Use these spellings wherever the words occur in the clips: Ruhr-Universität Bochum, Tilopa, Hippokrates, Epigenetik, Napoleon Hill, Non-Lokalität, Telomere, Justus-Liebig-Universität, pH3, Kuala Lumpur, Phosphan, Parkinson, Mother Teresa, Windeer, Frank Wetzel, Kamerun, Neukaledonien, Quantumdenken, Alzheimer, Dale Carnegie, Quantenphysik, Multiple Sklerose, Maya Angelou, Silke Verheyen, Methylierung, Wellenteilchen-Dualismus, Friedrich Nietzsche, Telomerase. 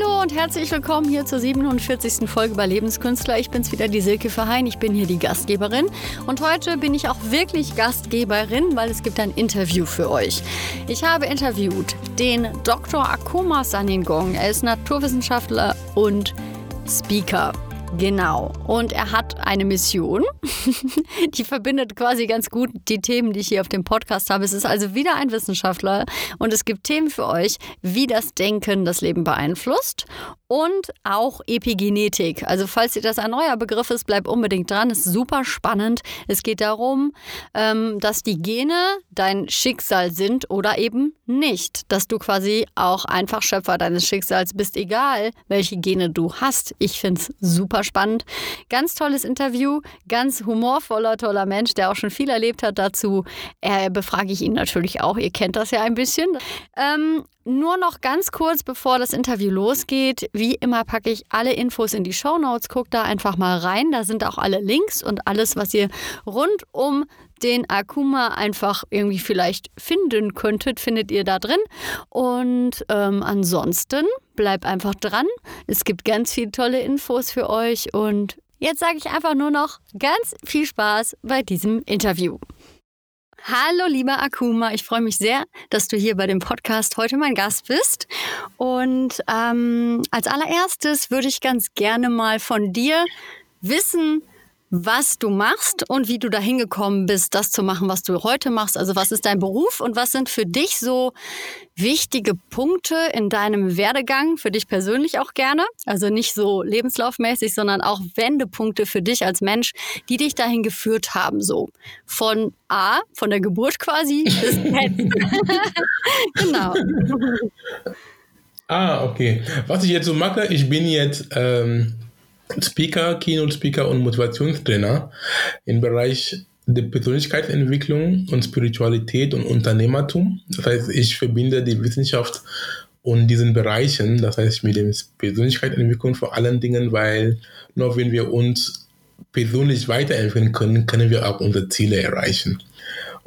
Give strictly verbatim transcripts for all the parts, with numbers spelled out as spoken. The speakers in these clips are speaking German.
Hallo und herzlich willkommen hier zur siebenundvierzigsten Folge bei Lebenskünstler. Ich bin's wieder, die Silke Verheyen. Ich bin hier die Gastgeberin und heute bin ich auch wirklich Gastgeberin, weil es gibt ein Interview für euch. Ich habe interviewt den Doktor Akuma Saningong. Er ist Naturwissenschaftler und Speaker. Genau. Und er hat eine Mission, die verbindet quasi ganz gut die Themen, die ich hier auf dem Podcast habe. Es ist also wieder ein Wissenschaftler und es gibt Themen für euch, wie das Denken das Leben beeinflusst und auch Epigenetik. Also falls dir das ein neuer Begriff ist, bleib unbedingt dran. Ist super spannend. Es geht darum, dass die Gene dein Schicksal sind oder eben nicht. Dass du quasi auch einfach Schöpfer deines Schicksals bist, egal welche Gene du hast. Ich finde es super spannend. Ganz tolles Interview, ganz humorvoller, toller Mensch, der auch schon viel erlebt hat dazu. Äh, befrage ich ihn natürlich auch. Ihr kennt das ja ein bisschen. Ähm, nur noch ganz kurz, bevor das Interview losgeht. Wie immer packe ich alle Infos in die Shownotes. Guckt da einfach mal rein. Da sind auch alle Links und alles, was ihr rund um den Akuma einfach irgendwie vielleicht finden könntet, findet ihr da drin. Und ähm, ansonsten bleibt einfach dran. Es gibt ganz viele tolle Infos für euch. Und jetzt sage ich einfach nur noch ganz viel Spaß bei diesem Interview. Hallo lieber Akuma, ich freue mich sehr, dass du hier bei dem Podcast heute mein Gast bist. Und ähm, als allererstes würde ich ganz gerne mal von dir wissen, was du machst und wie du dahin gekommen bist, das zu machen, was du heute machst. Also was ist dein Beruf und was sind für dich so wichtige Punkte in deinem Werdegang, für dich persönlich auch gerne? Also nicht so lebenslaufmäßig, sondern auch Wendepunkte für dich als Mensch, die dich dahin geführt haben. So von A, von der Geburt quasi, bis jetzt. Genau. Ah, okay. Was ich jetzt so mache, ich bin jetzt... Ähm Speaker, Keynote-Speaker und Motivationstrainer im Bereich der Persönlichkeitsentwicklung und Spiritualität und Unternehmertum. Das heißt, ich verbinde die Wissenschaft und diesen Bereichen, das heißt mit der Persönlichkeitsentwicklung vor allen Dingen, weil nur wenn wir uns persönlich weiterentwickeln können, können wir auch unsere Ziele erreichen.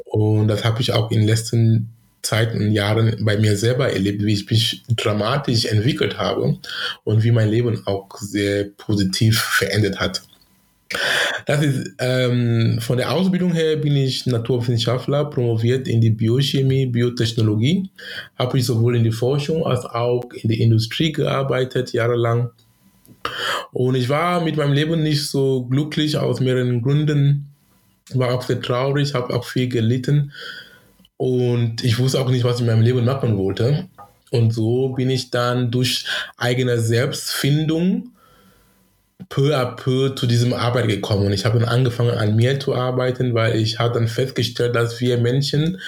Und das habe ich auch in den letzten Zeiten und Jahren bei mir selber erlebt, wie ich mich dramatisch entwickelt habe und wie mein Leben auch sehr positiv verändert hat. Das ist, ähm, von der Ausbildung her bin ich Naturwissenschaftler, promoviert in die Biochemie, Biotechnologie, habe ich sowohl in der Forschung als auch in der Industrie gearbeitet, jahrelang. Und ich war mit meinem Leben nicht so glücklich aus mehreren Gründen, war auch sehr traurig, habe auch viel gelitten. Und ich wusste auch nicht, was ich in meinem Leben machen wollte. Und so bin ich dann durch eigene Selbstfindung peu à peu zu diesem Arbeit gekommen. Und ich habe dann angefangen, an mir zu arbeiten, weil ich habe dann festgestellt, dass wir Menschen,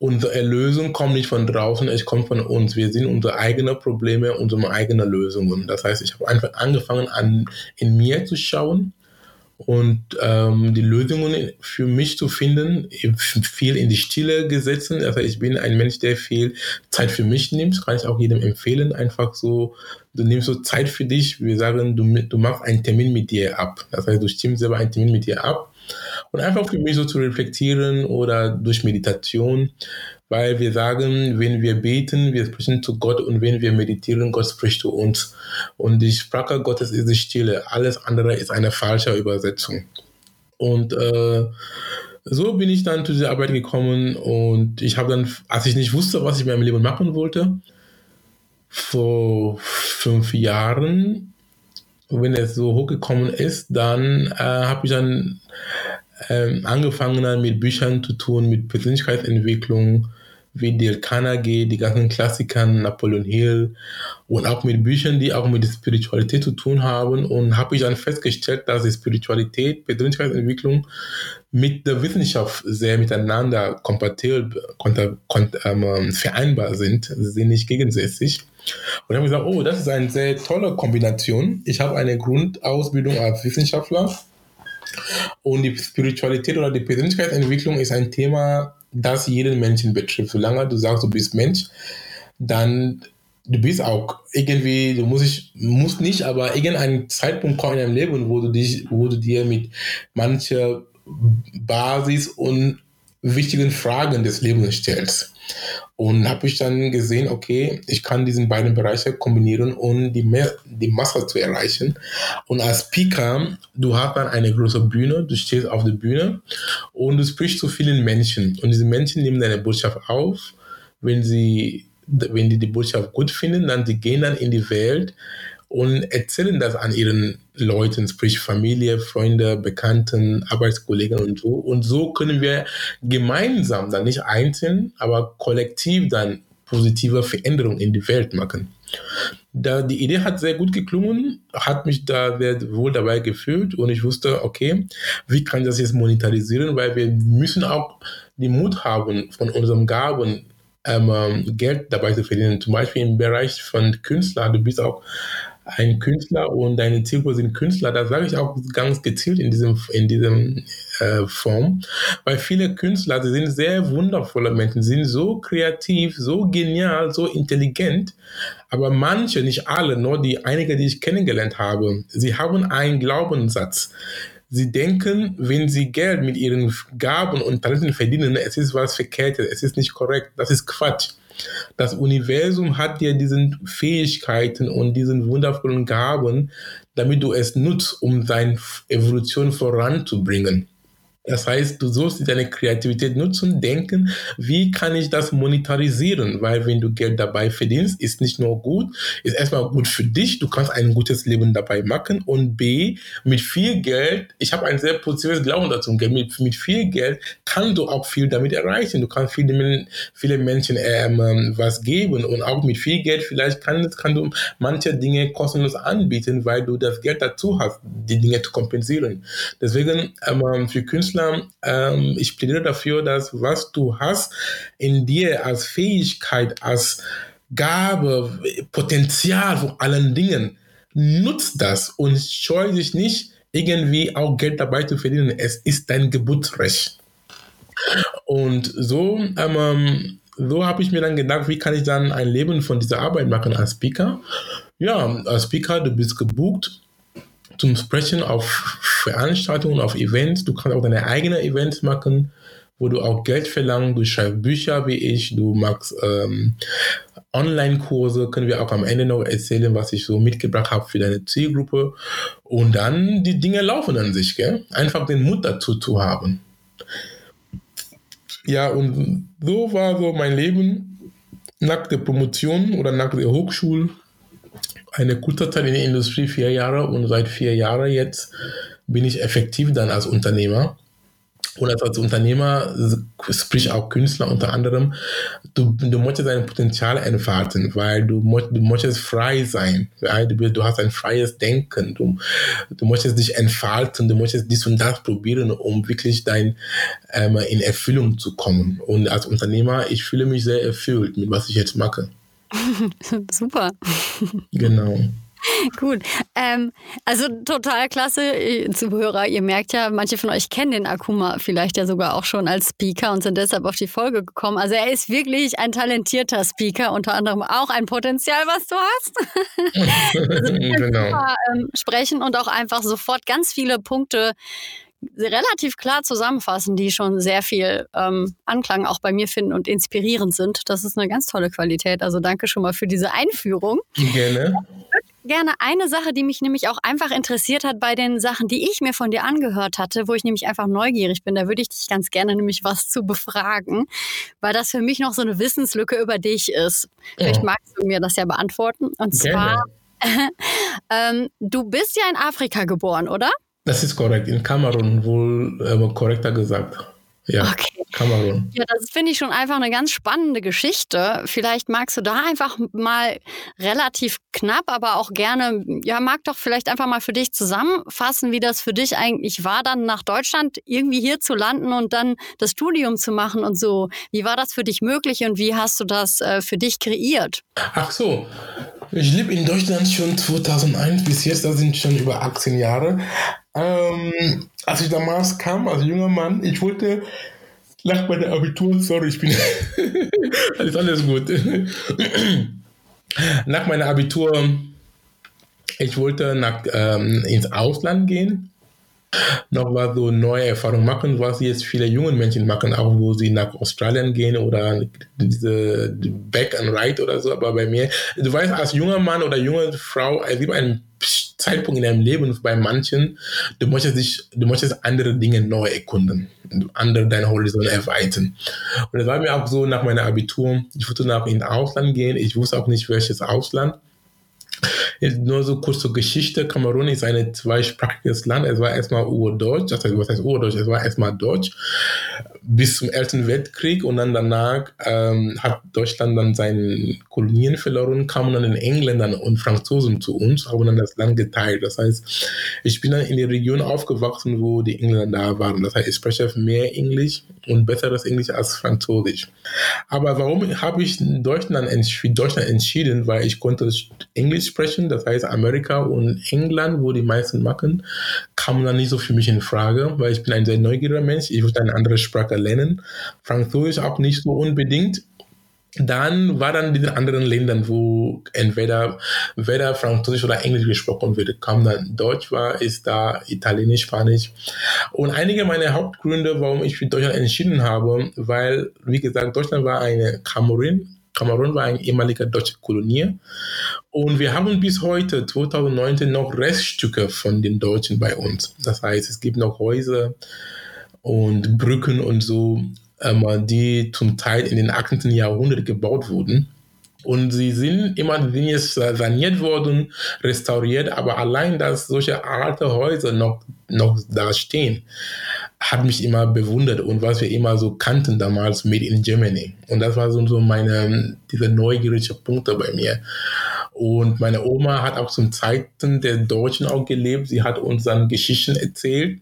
unsere Erlösung kommt nicht von draußen, es kommt von uns. Wir sind unsere eigenen Probleme, unsere eigenen Lösungen. Das heißt, ich habe einfach angefangen, an, in mir zu schauen. Und ähm, die Lösungen für mich zu finden, viel in die Stille gesetzt. Also ich bin ein Mensch, der viel Zeit für mich nimmt. Kann ich auch jedem empfehlen. Einfach so, du nimmst so Zeit für dich. Wir sagen, du, du machst einen Termin mit dir ab. Das heißt, du stimmst selber einen Termin mit dir ab. Und einfach für mich so zu reflektieren oder durch Meditation. Weil wir sagen, wenn wir beten, wir sprechen zu Gott und wenn wir meditieren, Gott spricht zu uns. Und die Sprache Gottes ist die Stille. Alles andere ist eine falsche Übersetzung. Und äh, so bin ich dann zu dieser Arbeit gekommen und ich habe dann, als ich nicht wusste, was ich in meinem Leben machen wollte, vor fünf Jahren, wenn es so hochgekommen ist, dann äh, habe ich dann äh, angefangen dann mit Büchern zu tun, mit Persönlichkeitsentwicklung, wie Dale Carnegie, die ganzen Klassikern, Napoleon Hill und auch mit Büchern, die auch mit Spiritualität zu tun haben. Und habe ich dann festgestellt, dass die Spiritualität, Persönlichkeitsentwicklung mit der Wissenschaft sehr miteinander kompatibel, konta, konta, ähm, vereinbar sind. Sie sind nicht gegensätzlich. Und habe ich gesagt, oh, das ist eine sehr tolle Kombination. Ich habe eine Grundausbildung als Wissenschaftler und die Spiritualität oder die Persönlichkeitsentwicklung ist ein Thema, das jeden Menschen betrifft. Solange du sagst, du bist Mensch, dann du bist auch irgendwie, du musst, ich, musst nicht, aber irgendein Zeitpunkt kommt in deinem Leben, wo du dich, wo du dir mit mancher Basis und wichtigen Fragen des Lebens stellt. Und habe ich dann gesehen, okay, ich kann diesen beiden Bereiche kombinieren, um die, Mehr, die Masse zu erreichen. Und als Speaker, du hast dann eine große Bühne, du stehst auf der Bühne und du sprichst zu vielen Menschen. Und diese Menschen nehmen deine Botschaft auf. Wenn sie, wenn die die Botschaft gut finden, dann die gehen dann in die Welt und erzählen das an ihren Leuten, sprich Familie, Freunde, Bekannten, Arbeitskollegen und so. Und so können wir gemeinsam, dann nicht einzeln, aber kollektiv dann positive Veränderungen in die Welt machen. Da, die Idee hat sehr gut geklungen, hat mich da sehr wohl dabei gefühlt und ich wusste, okay, wie kann ich das jetzt monetarisieren, weil wir müssen auch den Mut haben, von unseren Gaben ähm, Geld dabei zu verdienen. Zum Beispiel im Bereich von Künstlern, du bist auch ein Künstler und deine Zielgruppe sind Künstler, da sage ich auch ganz gezielt in diesem, in diesem äh, Form, weil viele Künstler, sie sind sehr wundervolle Menschen, sie sind so kreativ, so genial, so intelligent, aber manche, nicht alle, nur die einige, die ich kennengelernt habe, sie haben einen Glaubenssatz. Sie denken, wenn sie Geld mit ihren Gaben und Talenten verdienen, es ist was Verkehrtes, es ist nicht korrekt, das ist Quatsch. Das Universum hat dir diese Fähigkeiten und diesen wundervollen Gaben, damit du es nutzt, um deine Evolution voranzubringen. Das heißt, du sollst deine Kreativität nutzen, denken, wie kann ich das monetarisieren? Weil wenn du Geld dabei verdienst, ist nicht nur gut, ist erstmal gut für dich, du kannst ein gutes Leben dabei machen und B, mit viel Geld, ich habe ein sehr positives Glauben dazu, mit, mit viel Geld kannst du auch viel damit erreichen, du kannst viele, viele Menschen ähm, was geben und auch mit viel Geld vielleicht kannst, kannst du manche Dinge kostenlos anbieten, weil du das Geld dazu hast, die Dinge zu kompensieren. Deswegen ähm, für Künstler Ähm, ich plädiere dafür, dass was du hast in dir als Fähigkeit, als Gabe, Potenzial vor allen Dingen, nutzt das und scheue dich nicht, irgendwie auch Geld dabei zu verdienen. Es ist dein Geburtsrecht. Und so, ähm, so habe ich mir dann gedacht, wie kann ich dann ein Leben von dieser Arbeit machen als Speaker? Ja, als Speaker, du bist gebucht zum Sprechen auf Veranstaltungen, auf Events. Du kannst auch deine eigenen Events machen, wo du auch Geld verlangst. Du schreibst Bücher wie ich, du machst ähm, Online-Kurse, können wir auch am Ende noch erzählen, was ich so mitgebracht habe für deine Zielgruppe. Und dann, die Dinge laufen an sich, gell? Einfach den Mut dazu zu haben. Ja, und so war so mein Leben nach der Promotion oder nach der Hochschule. Eine kurze Zeit in der Industrie, vier Jahre, und seit vier Jahren jetzt bin ich effektiv dann als Unternehmer. Und als Unternehmer, sprich auch Künstler unter anderem, du, du möchtest dein Potenzial entfalten, weil du, du möchtest frei sein, weil du, du hast ein freies Denken, du, du möchtest dich entfalten, du möchtest dies und das probieren, um wirklich dein, ähm, in Erfüllung zu kommen. Und als Unternehmer, ich fühle mich sehr erfüllt mit was ich jetzt mache. Super. Genau. Gut. Ähm, also total klasse, Zuhörer. Ihr merkt ja, manche von euch kennen den Akuma vielleicht ja sogar auch schon als Speaker und sind deshalb auf die Folge gekommen. Also er ist wirklich ein talentierter Speaker, unter anderem auch ein Potenzial, was du hast. Also genau. Super, ähm, sprechen und auch einfach sofort ganz viele Punkte relativ klar zusammenfassen, die schon sehr viel ähm, Anklang auch bei mir finden und inspirierend sind. Das ist eine ganz tolle Qualität. Also danke schon mal für diese Einführung. Gerne. Gerne eine Sache, die mich nämlich auch einfach interessiert hat bei den Sachen, die ich mir von dir angehört hatte, wo ich nämlich einfach neugierig bin. Da würde ich dich ganz gerne nämlich was zu befragen, weil das für mich noch so eine Wissenslücke über dich ist. Ja. Vielleicht magst du mir das ja beantworten. Und zwar, ähm, du bist ja in Afrika geboren, oder? Das ist korrekt, in Kamerun, wohl äh, korrekter gesagt. Ja, okay. Kamerun. Ja, das finde ich schon einfach eine ganz spannende Geschichte. Vielleicht magst du da einfach mal relativ knapp, aber auch gerne, ja, mag doch vielleicht einfach mal für dich zusammenfassen, wie das für dich eigentlich war, dann nach Deutschland irgendwie hier zu landen und dann das Studium zu machen und so. Wie war das für dich möglich und wie hast du das äh, für dich kreiert? Ach so. Ich lebe in Deutschland schon zweitausendeins bis jetzt, das sind schon über achtzehn Jahre. Ähm, als ich damals kam, als junger Mann, ich wollte, lach bei der Abitur, sorry, ich bin, alles, alles gut. Nach meiner Abitur, ich wollte nach, ähm, ins Ausland gehen, nochmal so neue Erfahrungen machen, was jetzt viele junge Menschen machen, auch wo sie nach Australien gehen oder diese Back and Ride oder so. Aber bei mir, du weißt, als junger Mann oder junge Frau, es gibt einen Zeitpunkt in deinem Leben bei manchen, du möchtest dich, du möchtest andere Dinge neu erkunden, andere deinen Horizont erweitern. Und das war mir auch so nach meinem Abitur. Ich wollte nach ins Ausland gehen. Ich wusste auch nicht, welches Ausland. Nur so kurz zur Geschichte. Kamerun ist ein zweisprachiges Land. Es war erstmal Urdeutsch. Das heißt, was heißt Urdeutsch? Es war erstmal Deutsch bis zum Ersten Weltkrieg. Und dann danach ähm, hat Deutschland dann seine Kolonien verloren, kamen dann den Engländern und Franzosen zu uns, haben dann das Land geteilt. Das heißt, ich bin dann in der Region aufgewachsen, wo die Engländer da waren. Das heißt, ich spreche mehr Englisch und besseres Englisch als Französisch. Aber warum habe ich Deutschland, entsch- Deutschland entschieden? Weil ich konnte Englisch sprechen, das heißt Amerika und England, wo die meisten machen, kam dann nicht so für mich in Frage, weil ich bin ein sehr neugieriger Mensch, ich wollte eine andere Sprache lernen, Französisch auch nicht so unbedingt. Dann war dann diese anderen Ländern, wo entweder weder Französisch oder Englisch gesprochen wird, kam dann Deutsch war, ist da Italienisch, Spanisch. Und einige meiner Hauptgründe, warum ich für Deutschland entschieden habe, weil, wie gesagt, Deutschland war eine Kamerun, Kamerun war eine ehemalige deutsche Kolonie und wir haben bis heute zweitausendneunzehn noch Reststücke von den Deutschen bei uns. Das heißt, es gibt noch Häuser und Brücken und so, die zum Teil in den achtzehnten. Jahrhundert gebaut wurden. Und sie sind immer sind jetzt saniert worden, restauriert, aber allein, dass solche alte Häuser noch, noch da stehen, hat mich immer bewundert und was wir immer so kannten damals, Made in Germany. Und das war so, so meine, diese neugierige Punkte bei mir. Und meine Oma hat auch zum Zeiten der Deutschen auch gelebt, sie hat uns dann Geschichten erzählt.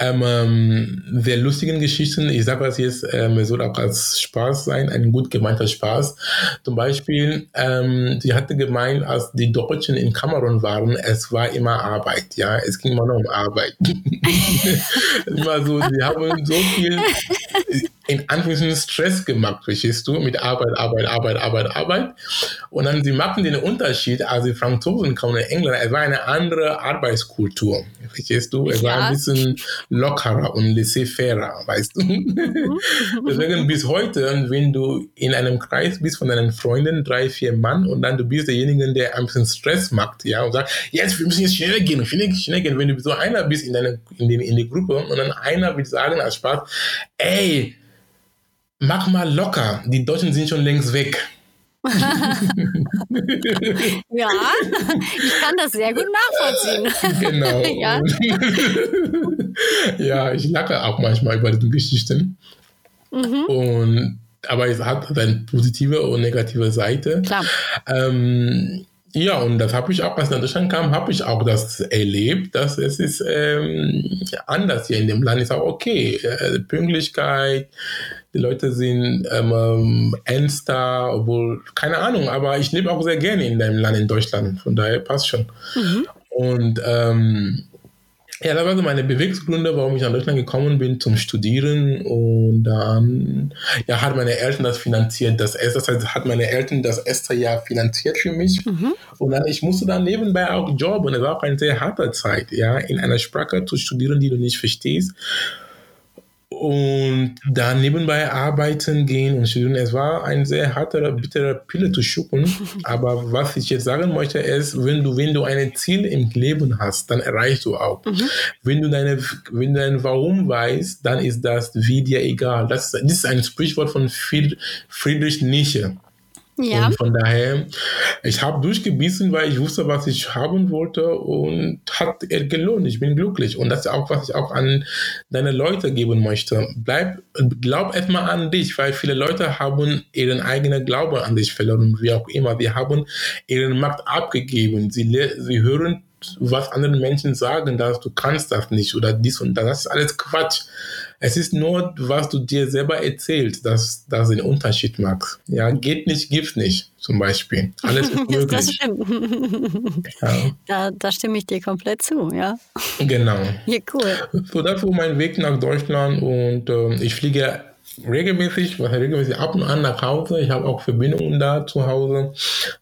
Ähm, ähm, sehr lustigen Geschichten, ich sage das jetzt, ähm, es soll auch als Spaß sein, ein gut gemeinter Spaß. Zum Beispiel, ähm, sie hatte gemeint, als die Deutschen in Kamerun waren, es war immer Arbeit, ja, es ging immer nur um Arbeit. Immer so, sie haben so viel in Anführungszeichen Stress gemacht, verstehst du, mit Arbeit, Arbeit, Arbeit, Arbeit, Arbeit. Und dann, sie machen den Unterschied, als die Franzosen kamen in England, es war eine andere Arbeitskultur, verstehst du, es ja. war ein bisschen lockerer und laissez-faire, weißt du? Deswegen bis heute, wenn du in einem Kreis bist von deinen Freunden, drei, vier Mann, und dann du bist derjenige, der ein bisschen Stress macht, ja, und sagt, jetzt, wir müssen jetzt schnell gehen, schnell, schnell gehen. Wenn du so einer bist in deiner, in den, in der Gruppe, und dann einer wird sagen als Spaß, ey, mach mal locker, die Deutschen sind schon längst weg. Ja, ich kann das sehr gut nachvollziehen. Genau. Ja. Ja, ich lache auch manchmal über diese Geschichten. Mhm. Und, aber es hat eine positive und negative Seite. Klar. Ähm, ja, und das habe ich auch, als ich nach Deutschland kam, habe ich auch das erlebt, dass es ist ähm, anders hier in dem Land. Ich sage, okay, äh, Pünktlichkeit, die Leute sind ähm, ernster, obwohl, keine Ahnung, aber ich lebe auch sehr gerne in deinem Land, in Deutschland, von daher passt schon. Mhm. Und ähm, ja, das waren so meine Beweggründe, warum ich nach Deutschland gekommen bin zum Studieren und dann ja, hat meine Eltern das finanziert, das, das heißt, hat meine Eltern das erste Jahr finanziert für mich. Mhm. Und dann, ich musste dann nebenbei auch jobben, es war auch eine sehr harte Zeit, ja, in einer Sprache zu studieren, die du nicht verstehst. Und dann nebenbei arbeiten gehen und studieren. Es war eine sehr harte, bittere Pille zu schlucken. Aber was ich jetzt sagen möchte, ist, wenn du, wenn du ein Ziel im Leben hast, dann erreichst du auch. Mhm. Wenn du deine, wenn du dein Warum weißt, dann ist das wie dir egal. Das, das ist ein Sprichwort von Friedrich Nietzsche. Ja. Und von daher, ich habe durchgebissen, weil ich wusste, was ich haben wollte und hat gelohnt. Ich bin glücklich und das ist auch, was ich auch an deine Leute geben möchte. Bleib, glaub erstmal an dich, weil viele Leute haben ihren eigenen Glauben an dich verloren, wie auch immer. Sie haben ihren Macht abgegeben. Sie, sie hören, was andere Menschen sagen, dass du kannst das nicht oder dies und das. Das ist alles Quatsch. Es ist nur, was du dir selber erzählst, dass das den Unterschied macht. Ja, geht nicht, gibt nicht, zum Beispiel. Alles ist möglich. Das stimmt. Ja. Da, da stimme ich dir komplett zu, ja. Genau. Ja, cool. So, das war mein Weg nach Deutschland und äh, ich fliege regelmäßig, regelmäßig ab und an nach Hause. Ich habe auch Verbindungen da zu Hause.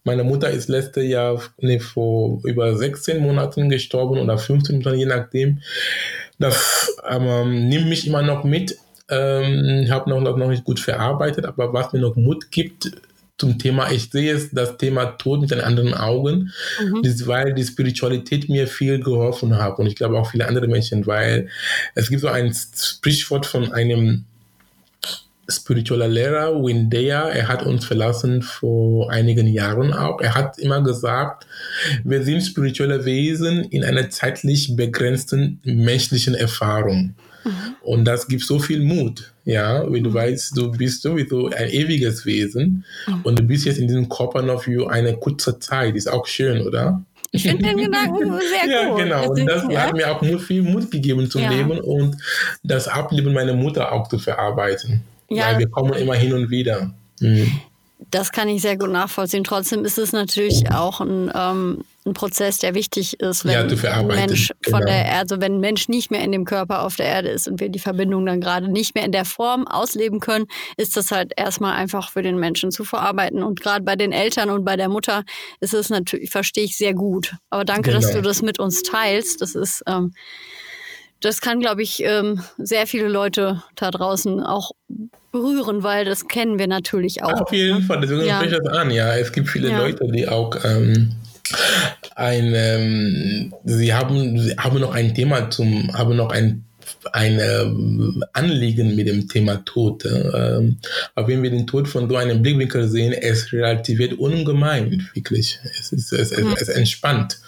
Meine Mutter ist letztes Jahr nee, vor über sechzehn Monaten gestorben oder fünfzehn Monaten, je nachdem. Das ähm, nimmt mich immer noch mit. Ähm, ich habe noch, noch nicht gut verarbeitet, aber was mir noch Mut gibt zum Thema, ich sehe es, das Thema Tod mit den anderen Augen, mhm. das, weil die Spiritualität mir viel geholfen hat und ich glaube auch viele andere Menschen, weil es gibt so ein Sprichwort von einem spiritueller Lehrer, Windeer, er hat uns verlassen vor einigen Jahren auch. Er hat immer gesagt, wir sind spirituelle Wesen in einer zeitlich begrenzten menschlichen Erfahrung. Mhm. Und das gibt so viel Mut, ja, wenn du weißt, du bist sowieso ein ewiges Wesen mhm. und du bist jetzt in diesem Körper noch für eine kurze Zeit. Ist auch schön, oder? Ich finde den Gedanken sehr ja, cool. Genau. Und das hat mir auch viel Mut gegeben zum ja. Leben und das Ableben meiner Mutter auch zu verarbeiten. Ja, weil wir kommen immer hin und wieder. Mhm. Das kann ich sehr gut nachvollziehen. Trotzdem ist es natürlich auch ein, ähm, ein Prozess, der wichtig ist, wenn ja, ein Mensch von genau. der Erde, wenn ein Mensch nicht mehr in dem Körper auf der Erde ist und wir die Verbindung dann gerade nicht mehr in der Form ausleben können, ist das halt erstmal einfach für den Menschen zu verarbeiten. Und gerade bei den Eltern und bei der Mutter ist es natürlich, verstehe ich sehr gut. Aber danke, genau. dass du das mit uns teilst. Das ist, ähm, das kann, glaube ich, ähm, sehr viele Leute da draußen auch berühren, weil das kennen wir natürlich auch. Auf jeden Fall, deswegen ja. spreche ich das an, ja. Es gibt viele ja. Leute, die auch ähm, ein, ähm, sie haben, sie haben noch ein Thema zum, haben noch ein ein Anliegen mit dem Thema Tod. Ähm, aber wenn wir den Tod von so einem Blickwinkel sehen, es relativiert ungemein, wirklich. Es, ist, es, es, es entspannt.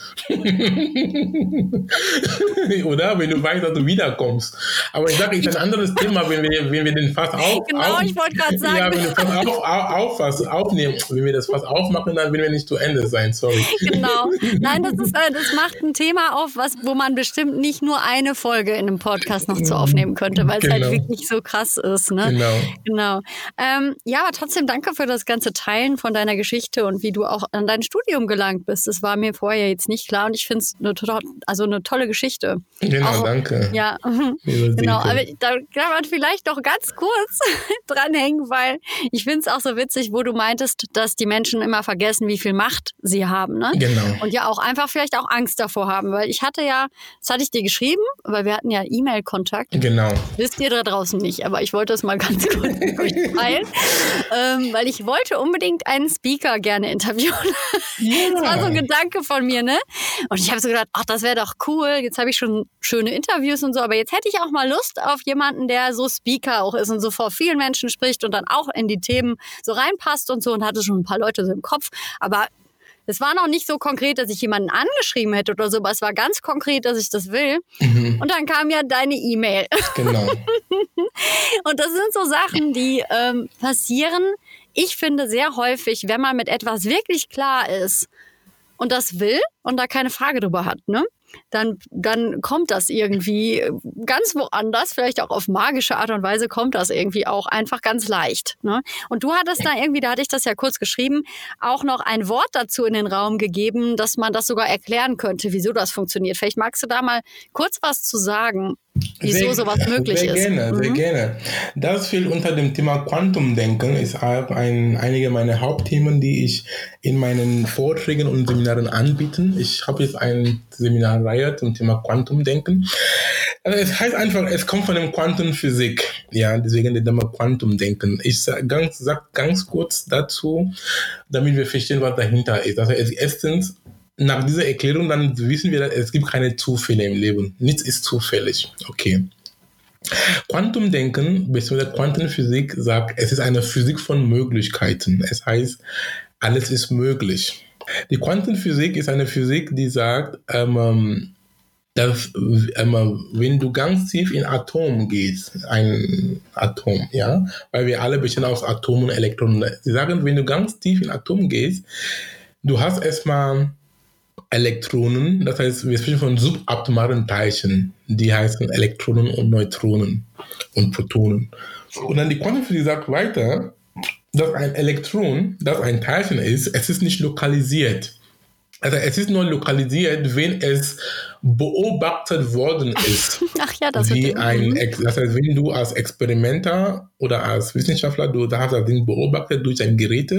Oder? Wenn du weißt, dass du wiederkommst. Aber ich sage, es ist ein anderes Thema, wenn wir, wenn wir den Fass auf, genau, auf, ich wollte gerade sagen. Ja, wenn wir Fass auf, auf, auf, aufnehmen, wenn wir das Fass aufmachen, dann werden wir nicht zu Ende sein, sorry. Genau. Nein, das, ist, das macht ein Thema auf, was, wo man bestimmt nicht nur eine Folge in einem Podcast noch zu aufnehmen könnte, weil es genau. halt wirklich so krass ist. Ne? Genau. genau. Ähm, ja, aber trotzdem danke für das ganze Teilen von deiner Geschichte und wie du auch an dein Studium gelangt bist. Das war mir vorher jetzt nicht klar und ich finde es eine, to- also eine tolle Geschichte. Genau, auch, danke. Ja, genau. Aber da kann man vielleicht noch ganz kurz dranhängen, weil ich finde es auch so witzig, wo du meintest, dass die Menschen immer vergessen, wie viel Macht sie haben. Ne? Genau. Und ja auch einfach vielleicht auch Angst davor haben, weil ich hatte ja, das hatte ich dir geschrieben, weil wir hatten ja E-Mail-Kontakt. Genau. Wisst ihr da draußen nicht, aber ich wollte es mal ganz kurz teilen, ähm, weil ich wollte unbedingt einen Speaker gerne interviewen. Yeah. Das war so ein Gedanke von mir, ne? Und ich habe so gedacht, ach, das wäre doch cool. Jetzt habe ich schon schöne Interviews und so, aber jetzt hätte ich auch mal Lust auf jemanden, der so Speaker auch ist und so vor vielen Menschen spricht und dann auch in die Themen so reinpasst und so und hatte schon ein paar Leute so im Kopf, aber es war noch nicht so konkret, dass ich jemanden angeschrieben hätte oder so, aber es war ganz konkret, dass ich das will. Mhm. Und dann kam ja deine E-Mail. Genau. Und das sind so Sachen, die ähm, passieren. Ich finde sehr häufig, wenn man mit etwas wirklich klar ist und das will und da keine Frage drüber hat, ne? Dann, dann kommt das irgendwie ganz woanders, vielleicht auch auf magische Art und Weise kommt das irgendwie auch einfach ganz leicht. Ne? Und du hattest da irgendwie, da hatte ich das ja kurz geschrieben, auch noch ein Wort dazu in den Raum gegeben, dass man das sogar erklären könnte, wieso das funktioniert. Vielleicht magst du da mal kurz was zu sagen, wieso sehr, sowas möglich sehr ist. Sehr gerne, mhm. sehr gerne. Das viel unter dem Thema Quantumdenken ist auch ein, einige meiner Hauptthemen, die ich in meinen Vorträgen und Seminaren anbiete. Ich habe jetzt ein Seminarreihe zum Thema Quantumdenken. Also es heißt einfach, es kommt von der Quantenphysik. Ja, deswegen der Name Quantumdenken. Ich sage ganz, sag ganz kurz dazu, damit wir verstehen, was dahinter ist. Also erstens, nach dieser Erklärung, dann wissen wir, es gibt keine Zufälle im Leben. Nichts ist zufällig. Okay. Quantumdenken bzw. Quantenphysik sagt, es ist eine Physik von Möglichkeiten. Es heißt, alles ist möglich. Die Quantenphysik ist eine Physik, die sagt, ähm, dass ähm, wenn du ganz tief in Atom gehst, ein Atom, ja, weil wir alle bestehen aus Atomen und Elektronen. Sie sagen, wenn du ganz tief in Atom gehst, du hast erstmal Elektronen, das heißt, wir sprechen von subatomaren Teilchen, die heißen Elektronen und Neutronen und Protonen. Und dann die Quantenphysik sagt weiter, dass ein Elektron, das ein Teilchen ist, es ist nicht lokalisiert. Also es ist nur lokalisiert, wenn es beobachtet worden ist. Ach ja, das wie ein, das heißt, wenn du als Experimenter oder als Wissenschaftler, du hast das Ding beobachtet durch ein Gerät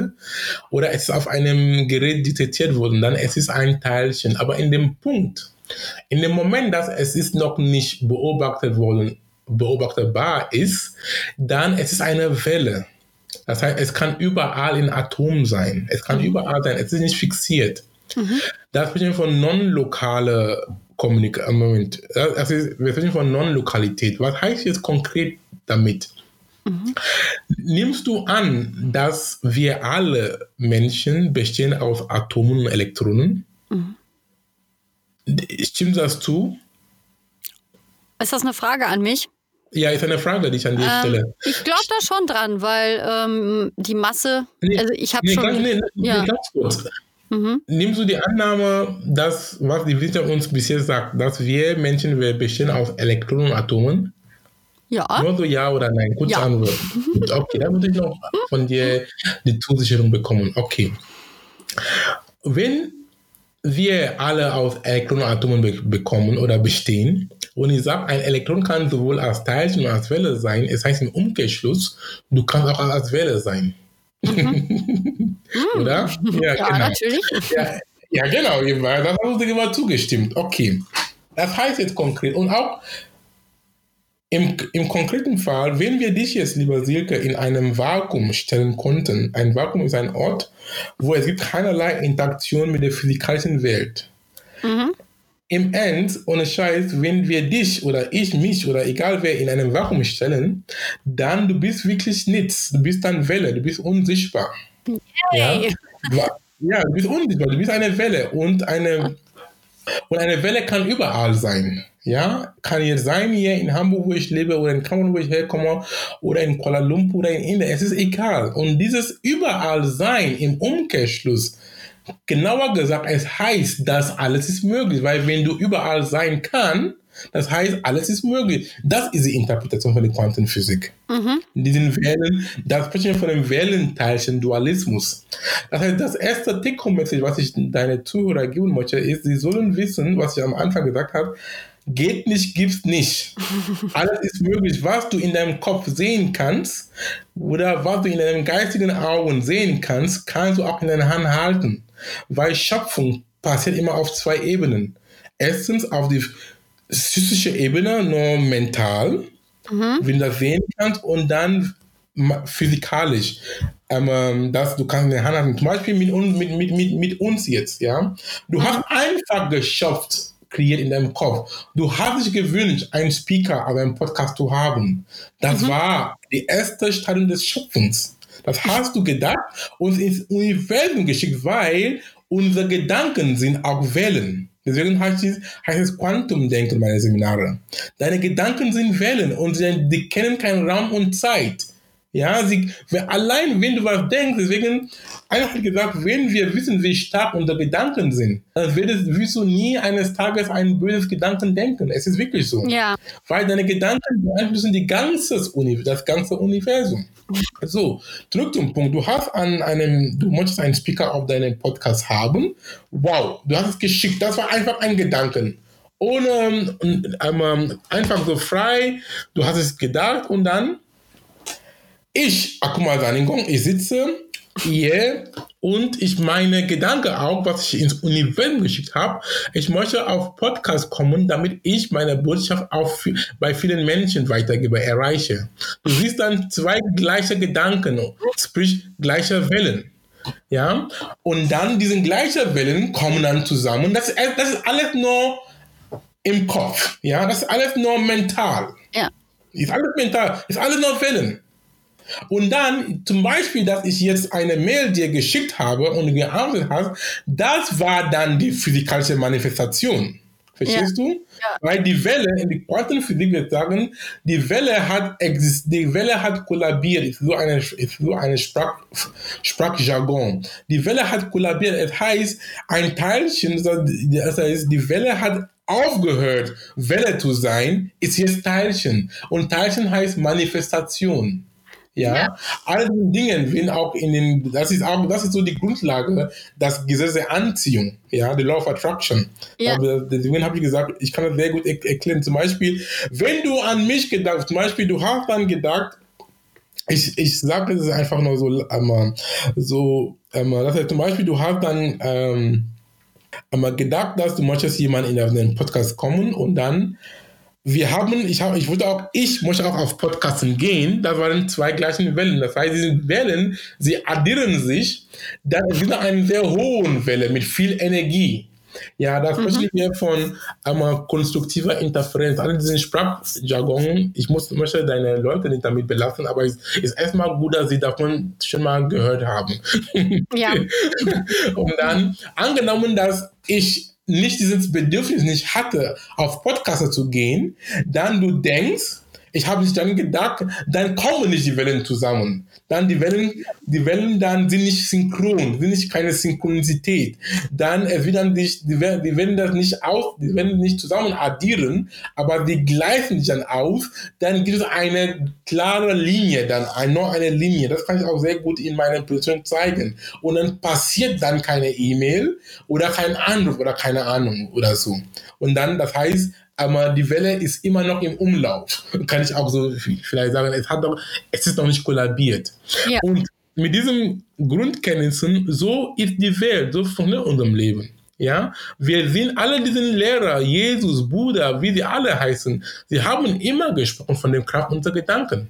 oder es ist auf einem Gerät detektiert worden, dann es ist ein Teilchen. Aber in dem Punkt, in dem Moment, dass es ist noch nicht beobachtet worden, beobachtbar ist, dann es ist eine Welle. Das heißt, es kann überall in Atom sein. Es kann überall sein. Es ist nicht fixiert. Mhm. Das sprechen wir von non-lokaler Kommunikation. Moment. Das ist, wir sprechen von Non-Lokalität. Was heißt jetzt konkret damit? Mhm. Nimmst du an, dass wir alle Menschen bestehen aus Atomen und Elektronen? Mhm. Stimmt das zu? Ist das eine Frage an mich? Ja, ist eine Frage, die ich an dir ähm, stelle. Ich glaube da schon dran, weil ähm, die Masse... Nee, also ich habe nee, schon... Ganz, nee, ja. ganz kurz. Mhm. Nimmst du die Annahme, dass, was die Wissenschaft uns bisher sagt, dass wir Menschen wir bestehen aus Elektronen und Atomen? Ja. Nur so ja oder nein? Kurze ja. Antwort. Okay, dann würde ich noch von dir die Zusicherung bekommen. Okay. Wenn wir alle aus Elektronen und Atomen be- bekommen oder bestehen, und ich sage, ein Elektron kann sowohl als Teilchen als als Welle sein, es heißt im Umkehrschluss, du kannst auch als Welle sein. Mhm. Oder? Ja, ja genau. Natürlich. Ja, ja genau, das hast du dir mal zugestimmt. Okay. Das heißt jetzt konkret. Und auch im, im konkreten Fall, wenn wir dich jetzt, lieber Silke, in einem Vakuum stellen konnten, ein Vakuum ist ein Ort, wo es gibt keinerlei Interaktion mit der physikalischen Welt. Mhm. Im End, ohne Scheiß, wenn wir dich oder ich, mich oder egal wer in einem Vakuum stellen, dann du bist wirklich nichts. Du bist dann Welle, du bist unsichtbar. Hey. Ja? ja, du bist unsichtbar, du bist eine Welle und eine, und eine Welle kann überall sein. Ja, kann jetzt sein hier in Hamburg, wo ich lebe oder in Kamerun, wo ich herkomme oder in Kuala Lumpur oder in Indien, es ist egal. Und dieses Überallsein im Umkehrschluss, genauer gesagt, es heißt, dass alles ist möglich, weil wenn du überall sein kann, das heißt, alles ist möglich. Das ist die Interpretation von der Quantenphysik. Mhm. Diesen Wellen, das sprechen wir von dem Wellenteilchen-Dualismus. Das heißt, das erste Take-Home-Message, was ich deine Zuhörer geben möchte, ist, sie sollen wissen, was ich am Anfang gesagt habe, geht nicht, gibt's nicht. Alles ist möglich, was du in deinem Kopf sehen kannst oder was du in deinen geistigen Augen sehen kannst, kannst du auch in deiner Hand halten. Weil Schöpfung passiert immer auf zwei Ebenen. Erstens auf die physische Ebene, nur mental, mhm. wenn du das sehen kannst, und dann physikalisch. Ähm, dass du kannst in der Hand halten. Zum Beispiel mit uns, mit, mit, mit, mit uns jetzt. Ja? Du mhm. hast einfach geschöpft, kreiert in deinem Kopf. Du hast dich gewünscht, einen Speaker auf einem Podcast zu haben. Das mhm. war die erste Stadium des Schöpfens. Das hast du gedacht und ins Universum geschickt, weil unsere Gedanken sind auch Wellen. Deswegen heißt es, heißt es Quantumdenken in meinen Seminaren. Deine Gedanken sind Wellen und sie, die kennen keinen Raum und Zeit. Ja, sie, allein wenn du was denkst, deswegen einfach gesagt, wenn wir wissen, wie stark unsere Gedanken sind, dann wirst du nie eines Tages ein böses Gedanken denken. Es ist wirklich so. Ja. Weil deine Gedanken beeinflussen die ganzes Uni, das ganze Universum. So, zurück zum Punkt. Du hast an einem, du möchtest einen Speaker auf deinem Podcast haben. Wow, du hast es geschickt. Das war einfach ein Gedanken. Ohne, ähm, einfach so frei. Du hast es gedacht und dann ich, Akuma Saningong, ich sitze hier und ich meine Gedanken auch, was ich ins Universum geschickt habe. Ich möchte auf Podcast kommen, damit ich meine Botschaft auch bei vielen Menschen weitergebe, erreiche. Du siehst dann zwei gleiche Gedanken, sprich gleiche Wellen. Ja? Und dann diese gleichen Wellen kommen dann zusammen. Das, das ist alles nur im Kopf. Ja? Das ist alles nur mental. Ja. Ist alles mental. Ist alles nur Wellen. Und dann, zum Beispiel, dass ich jetzt eine Mail dir geschickt habe und du geantwortet hast, das war dann die physikalische Manifestation. Verstehst ja. du? Ja. Weil die Welle, in der Quantenphysik wird sagen, die Welle hat exist- die Welle hat kollabiert. Ist so eine, ist so eine Sprach- Sprachjargon. Die Welle hat kollabiert. Es heißt, ein Teilchen, das heißt, die Welle hat aufgehört, Welle zu sein, ist jetzt Teilchen. Und Teilchen heißt Manifestation. Ja, ja. Allen Dingen, wenn auch in den, das ist auch, das ist so die Grundlage, das Gesetz der Anziehung, ja, the Law of Attraction. Ja. Aber deswegen habe ich gesagt, ich kann das sehr gut er- erklären. Zum Beispiel, wenn du an mich gedacht, zum Beispiel, du hast dann gedacht, ich, ich sage das einfach nur so, ähm, so, ähm, das heißt, zum Beispiel, du hast dann, ähm, einmal gedacht, dass du möchtest jemand in den Podcast kommen und dann wir haben, ich habe, ich wollte auch, ich möchte auch auf Podcasten gehen, da waren zwei gleichen Wellen, das heißt, diese Wellen, sie addieren sich, dann ist wieder eine sehr hohe Welle mit viel Energie. Ja, da sprechen mhm. wir von einmal konstruktiver Interferenz. Also diesen Sprachjargon, ich muss, möchte deine Leute nicht damit belassen, aber es ist erstmal gut, dass sie davon schon mal gehört haben. Ja. Und dann, angenommen, dass ich nicht dieses Bedürfnis nicht hatte, auf Podcasts zu gehen, dann du denkst, ich habe nicht dann gedacht, dann kommen nicht die Wellen zusammen. Dann die Wellen, die Wellen dann sind nicht synchron, sind nicht keine Synchronizität. Dann erwidern sich, die Wellen das nicht aus, die Wellen nicht zusammen addieren, aber die gleichen sich dann aus. Dann gibt es eine klare Linie, dann eine neue Linie. Das kann ich auch sehr gut in meiner Position zeigen. Und dann passiert dann keine E-Mail oder kein Anruf oder keine Ahnung oder so. Und dann, das heißt, aber die Welle ist immer noch im Umlauf. Kann ich auch so vielleicht sagen, es hat doch, es ist noch nicht kollabiert. Ja. Und mit diesen Grundkenntnissen, so ist die Welt, so funktioniert unserem Leben. Ja? Wir sehen alle diesen Lehrer, Jesus, Buddha, wie sie alle heißen, sie haben immer gesprochen von der Kraft unserer Gedanken.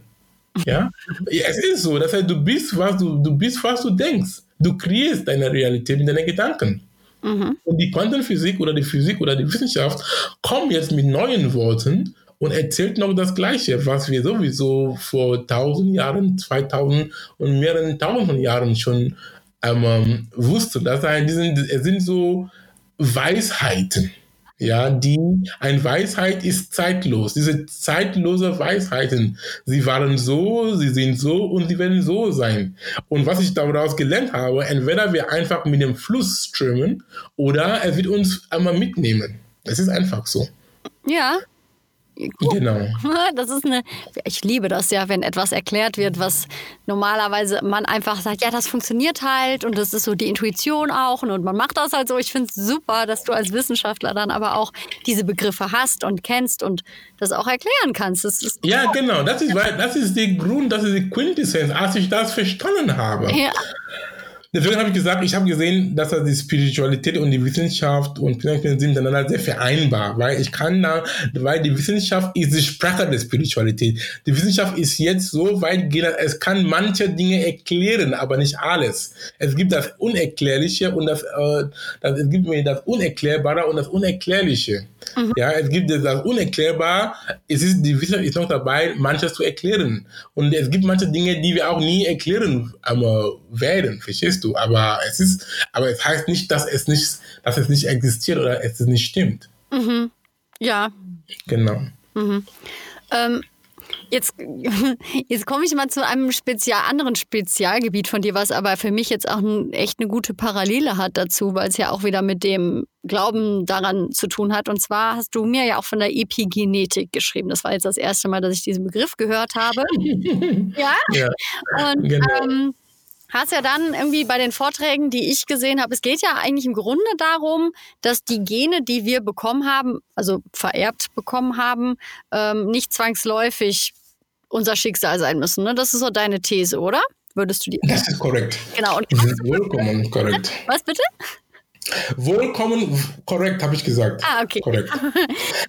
Ja? Es ist so, das heißt, du bist, was du, du bist, was du denkst. Du kreierst deine Realität mit deinen Gedanken. Mhm. Und die Quantenphysik oder die Physik oder die Wissenschaft kommen jetzt mit neuen Worten und erzählt noch das Gleiche, was wir sowieso vor tausend Jahren, zweitausend und mehreren tausenden Jahren schon ähm, wussten. Das heißt, es sind, sind so Weisheiten. Ja, die, eine Weisheit ist zeitlos. Diese zeitlose Weisheiten, sie waren so, sie sind so und sie werden so sein. Und was ich daraus gelernt habe, entweder wir einfach mit dem Fluss strömen oder er wird uns einmal mitnehmen. Das ist einfach so. Ja. Cool. Genau. Das ist eine, ich liebe das ja, wenn etwas erklärt wird, was normalerweise man einfach sagt, ja, das funktioniert halt und das ist so die Intuition auch und man macht das halt so. Ich finde es super, dass du als Wissenschaftler dann aber auch diese Begriffe hast und kennst und das auch erklären kannst. Das ist cool. Ja, genau. Das ist, das ist der Grund, das ist die Quintessenz, als ich das verstanden habe. Ja. Deswegen habe ich gesagt, ich habe gesehen, dass die Spiritualität und die Wissenschaft und Finanzen sind miteinander sehr vereinbar, weil ich kann da, weil die Wissenschaft ist die Sprache der Spiritualität. Die Wissenschaft ist jetzt so weitgehend, es kann manche Dinge erklären, aber nicht alles. Es gibt das Unerklärliche und das, äh, das es gibt mir das Unerklärbare und das Unerklärliche. Mhm. Ja, es gibt das Unerklärbare. Es ist die Wissenschaft ist noch dabei, manches zu erklären. Und es gibt manche Dinge, die wir auch nie erklären werden, verstehst du? Du, aber es ist, aber es heißt nicht, dass es nicht, dass es nicht existiert oder es nicht stimmt. Mhm. Ja. Genau. Mhm. Ähm, jetzt, jetzt komme ich mal zu einem spezial, anderen Spezialgebiet von dir, was aber für mich jetzt auch ein, echt eine gute Parallele hat dazu, weil es ja auch wieder mit dem Glauben daran zu tun hat. Und zwar hast du mir ja auch von der Epigenetik geschrieben. Das war jetzt das erste Mal, dass ich diesen Begriff gehört habe. Ja? Ja. Und genau. ähm, Hast ja dann irgendwie bei den Vorträgen, die ich gesehen habe, es geht ja eigentlich im Grunde darum, dass die Gene, die wir bekommen haben, also vererbt bekommen haben, ähm, nicht zwangsläufig unser Schicksal sein müssen. Ne? Das ist so deine These, oder? Würdest du die? Das ist korrekt. Genau. Und das ist vollkommen korrekt. Was bitte? Vollkommen korrekt, habe ich gesagt. Ah, okay. Korrekt.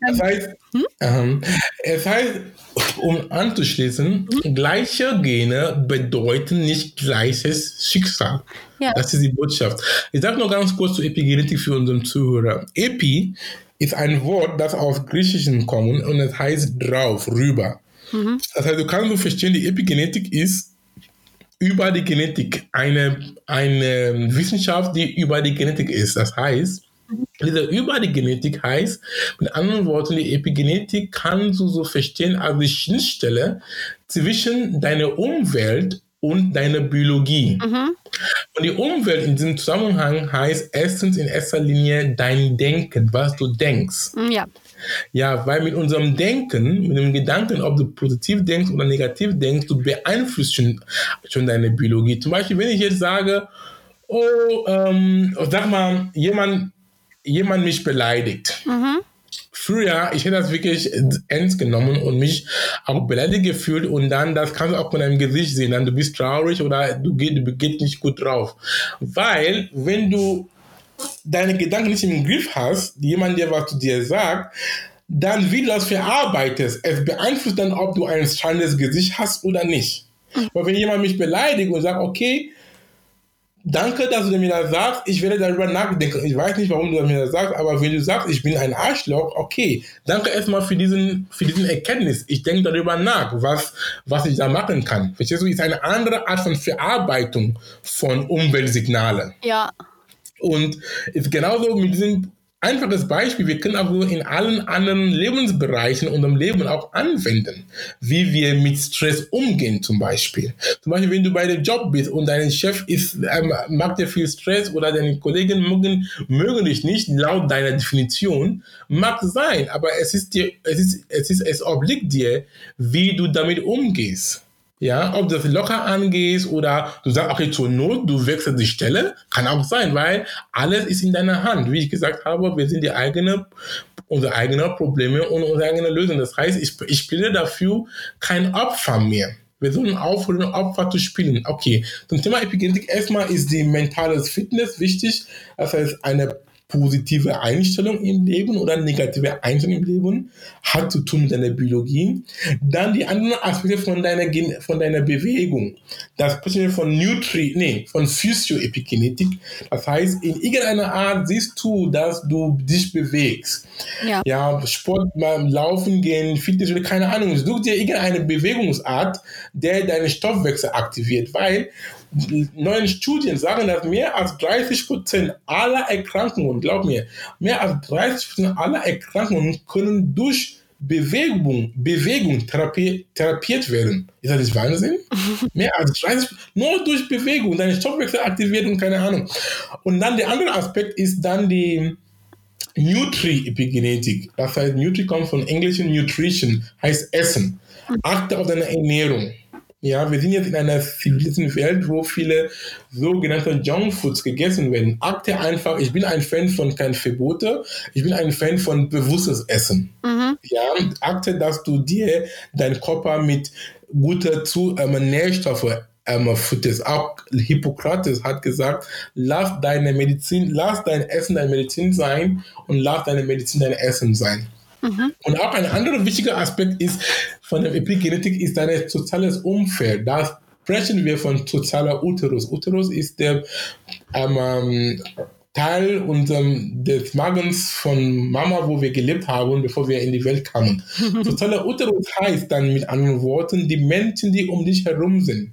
Das heißt, hm? ähm, es heißt, um anzuschließen, hm? gleiche Gene bedeuten nicht gleiches Schicksal. Ja. Das ist die Botschaft. Ich sage nur ganz kurz zur Epigenetik für unseren Zuhörer. Epi ist ein Wort, das aus Griechischen kommt und es heißt drauf, rüber. Mhm. Das heißt, du kannst so verstehen, die Epigenetik ist über die Genetik, eine, eine Wissenschaft, die über die Genetik ist. Das heißt, diese über die Genetik heißt, mit anderen Worten, die Epigenetik kannst du so verstehen als die Schnittstelle zwischen deiner Umwelt und deine Biologie. Mhm. Und die Umwelt in diesem Zusammenhang heißt erstens in erster Linie dein Denken, was du denkst. Ja. Ja, weil mit unserem Denken, mit dem Gedanken, ob du positiv denkst oder negativ denkst, du beeinflusst schon, schon deine Biologie. Zum Beispiel, wenn ich jetzt sage, oh, ähm, sag mal, jemand, jemand mich beleidigt. Mhm. Früher, ich hätte das wirklich ernst genommen und mich auch beleidigt gefühlt und dann, das kannst du auch von deinem Gesicht sehen, dann du bist traurig oder du gehst, du gehst nicht gut drauf. Weil, wenn du deine Gedanken nicht im Griff hast, jemand, der was zu dir sagt, dann wie du das verarbeitest, es beeinflusst dann, ob du ein strahlendes Gesicht hast oder nicht. Weil wenn jemand mich beleidigt und sagt, okay, danke, dass du mir das sagst, ich werde darüber nachdenken, ich weiß nicht, warum du mir das sagst, aber wenn du sagst, ich bin ein Arschloch, okay, danke erstmal für diesen, für diesen Erkenntnis, ich denke darüber nach, was, was ich da machen kann. Verstehst du, ist eine andere Art von Verarbeitung von Umweltsignalen. Ja. Und ist genauso mit diesem einfaches Beispiel, wir können aber in allen anderen Lebensbereichen unserem Leben auch anwenden, wie wir mit Stress umgehen zum Beispiel. Zum Beispiel, wenn du bei dem Job bist und dein Chef ist, ähm, macht dir viel Stress oder deine Kollegen mögen, mögen dich nicht, laut deiner Definition, mag sein, aber es ist dir, es ist, es ist, es obliegt dir, wie du damit umgehst. Ja, ob du das locker angehst oder du sagst, okay, zur Not, du wechselst die Stelle, kann auch sein, weil alles ist in deiner Hand. Wie ich gesagt habe, wir sind die eigene, unsere eigenen Probleme und unsere eigene Lösung. Das heißt, ich, ich plädiere dafür, kein Opfer mehr. Wir sollen aufhören, Opfer zu spielen. Okay, zum Thema Epigenetik erstmal ist die mentale Fitness wichtig. Das heißt, eine positive Einstellung im Leben oder negative Einstellung im Leben hat zu tun mit deiner Biologie. Dann die anderen Aspekte von deiner, Gen- von deiner Bewegung. Das sprechen von Nutri, nee, von Physioepigenetik. Das heißt, in irgendeiner Art siehst du, dass du dich bewegst. Ja, ja Sport, beim Laufen gehen, Fitness oder keine Ahnung. Such dir irgendeine Bewegungsart, der deinen Stoffwechsel aktiviert, weil neuen Studien sagen, dass mehr als dreißig Prozent aller Erkrankungen, glaub mir, mehr als dreißig Prozent aller Erkrankungen können durch Bewegung, Bewegung therapie, therapiert werden. Ist das nicht Wahnsinn? Mehr als dreißig Prozent, nur durch Bewegung, deine Stoffwechsel aktiviert und keine Ahnung. Und dann der andere Aspekt ist dann die Nutri-Epigenetik. Das heißt, Nutri kommt von englischen Nutrition, heißt Essen. Achte auf deine Ernährung. Ja, wir sind jetzt in einer zivilisierten Welt, wo viele sogenannte Junkfoods gegessen werden. Achte einfach, ich bin ein Fan von kein Verbote, ich bin ein Fan von bewusstes Essen. Mhm. Ja, achte, dass du dir deinen Körper mit guter Zu- ähm, Nährstoffe ähm, fütterst. Auch Hippokrates hat gesagt, lass deine Medizin, lass dein Essen deine Medizin sein und lass deine Medizin dein Essen sein. Mhm. Und auch ein anderer wichtiger Aspekt ist, von der Epigenetik ist dein soziales Umfeld. Da sprechen wir von sozialer Uterus. Uterus ist der ähm, Teil unseres, des Magens von Mama, wo wir gelebt haben, bevor wir in die Welt kamen. Sozialer Uterus heißt dann mit anderen Worten, die Menschen, die um dich herum sind,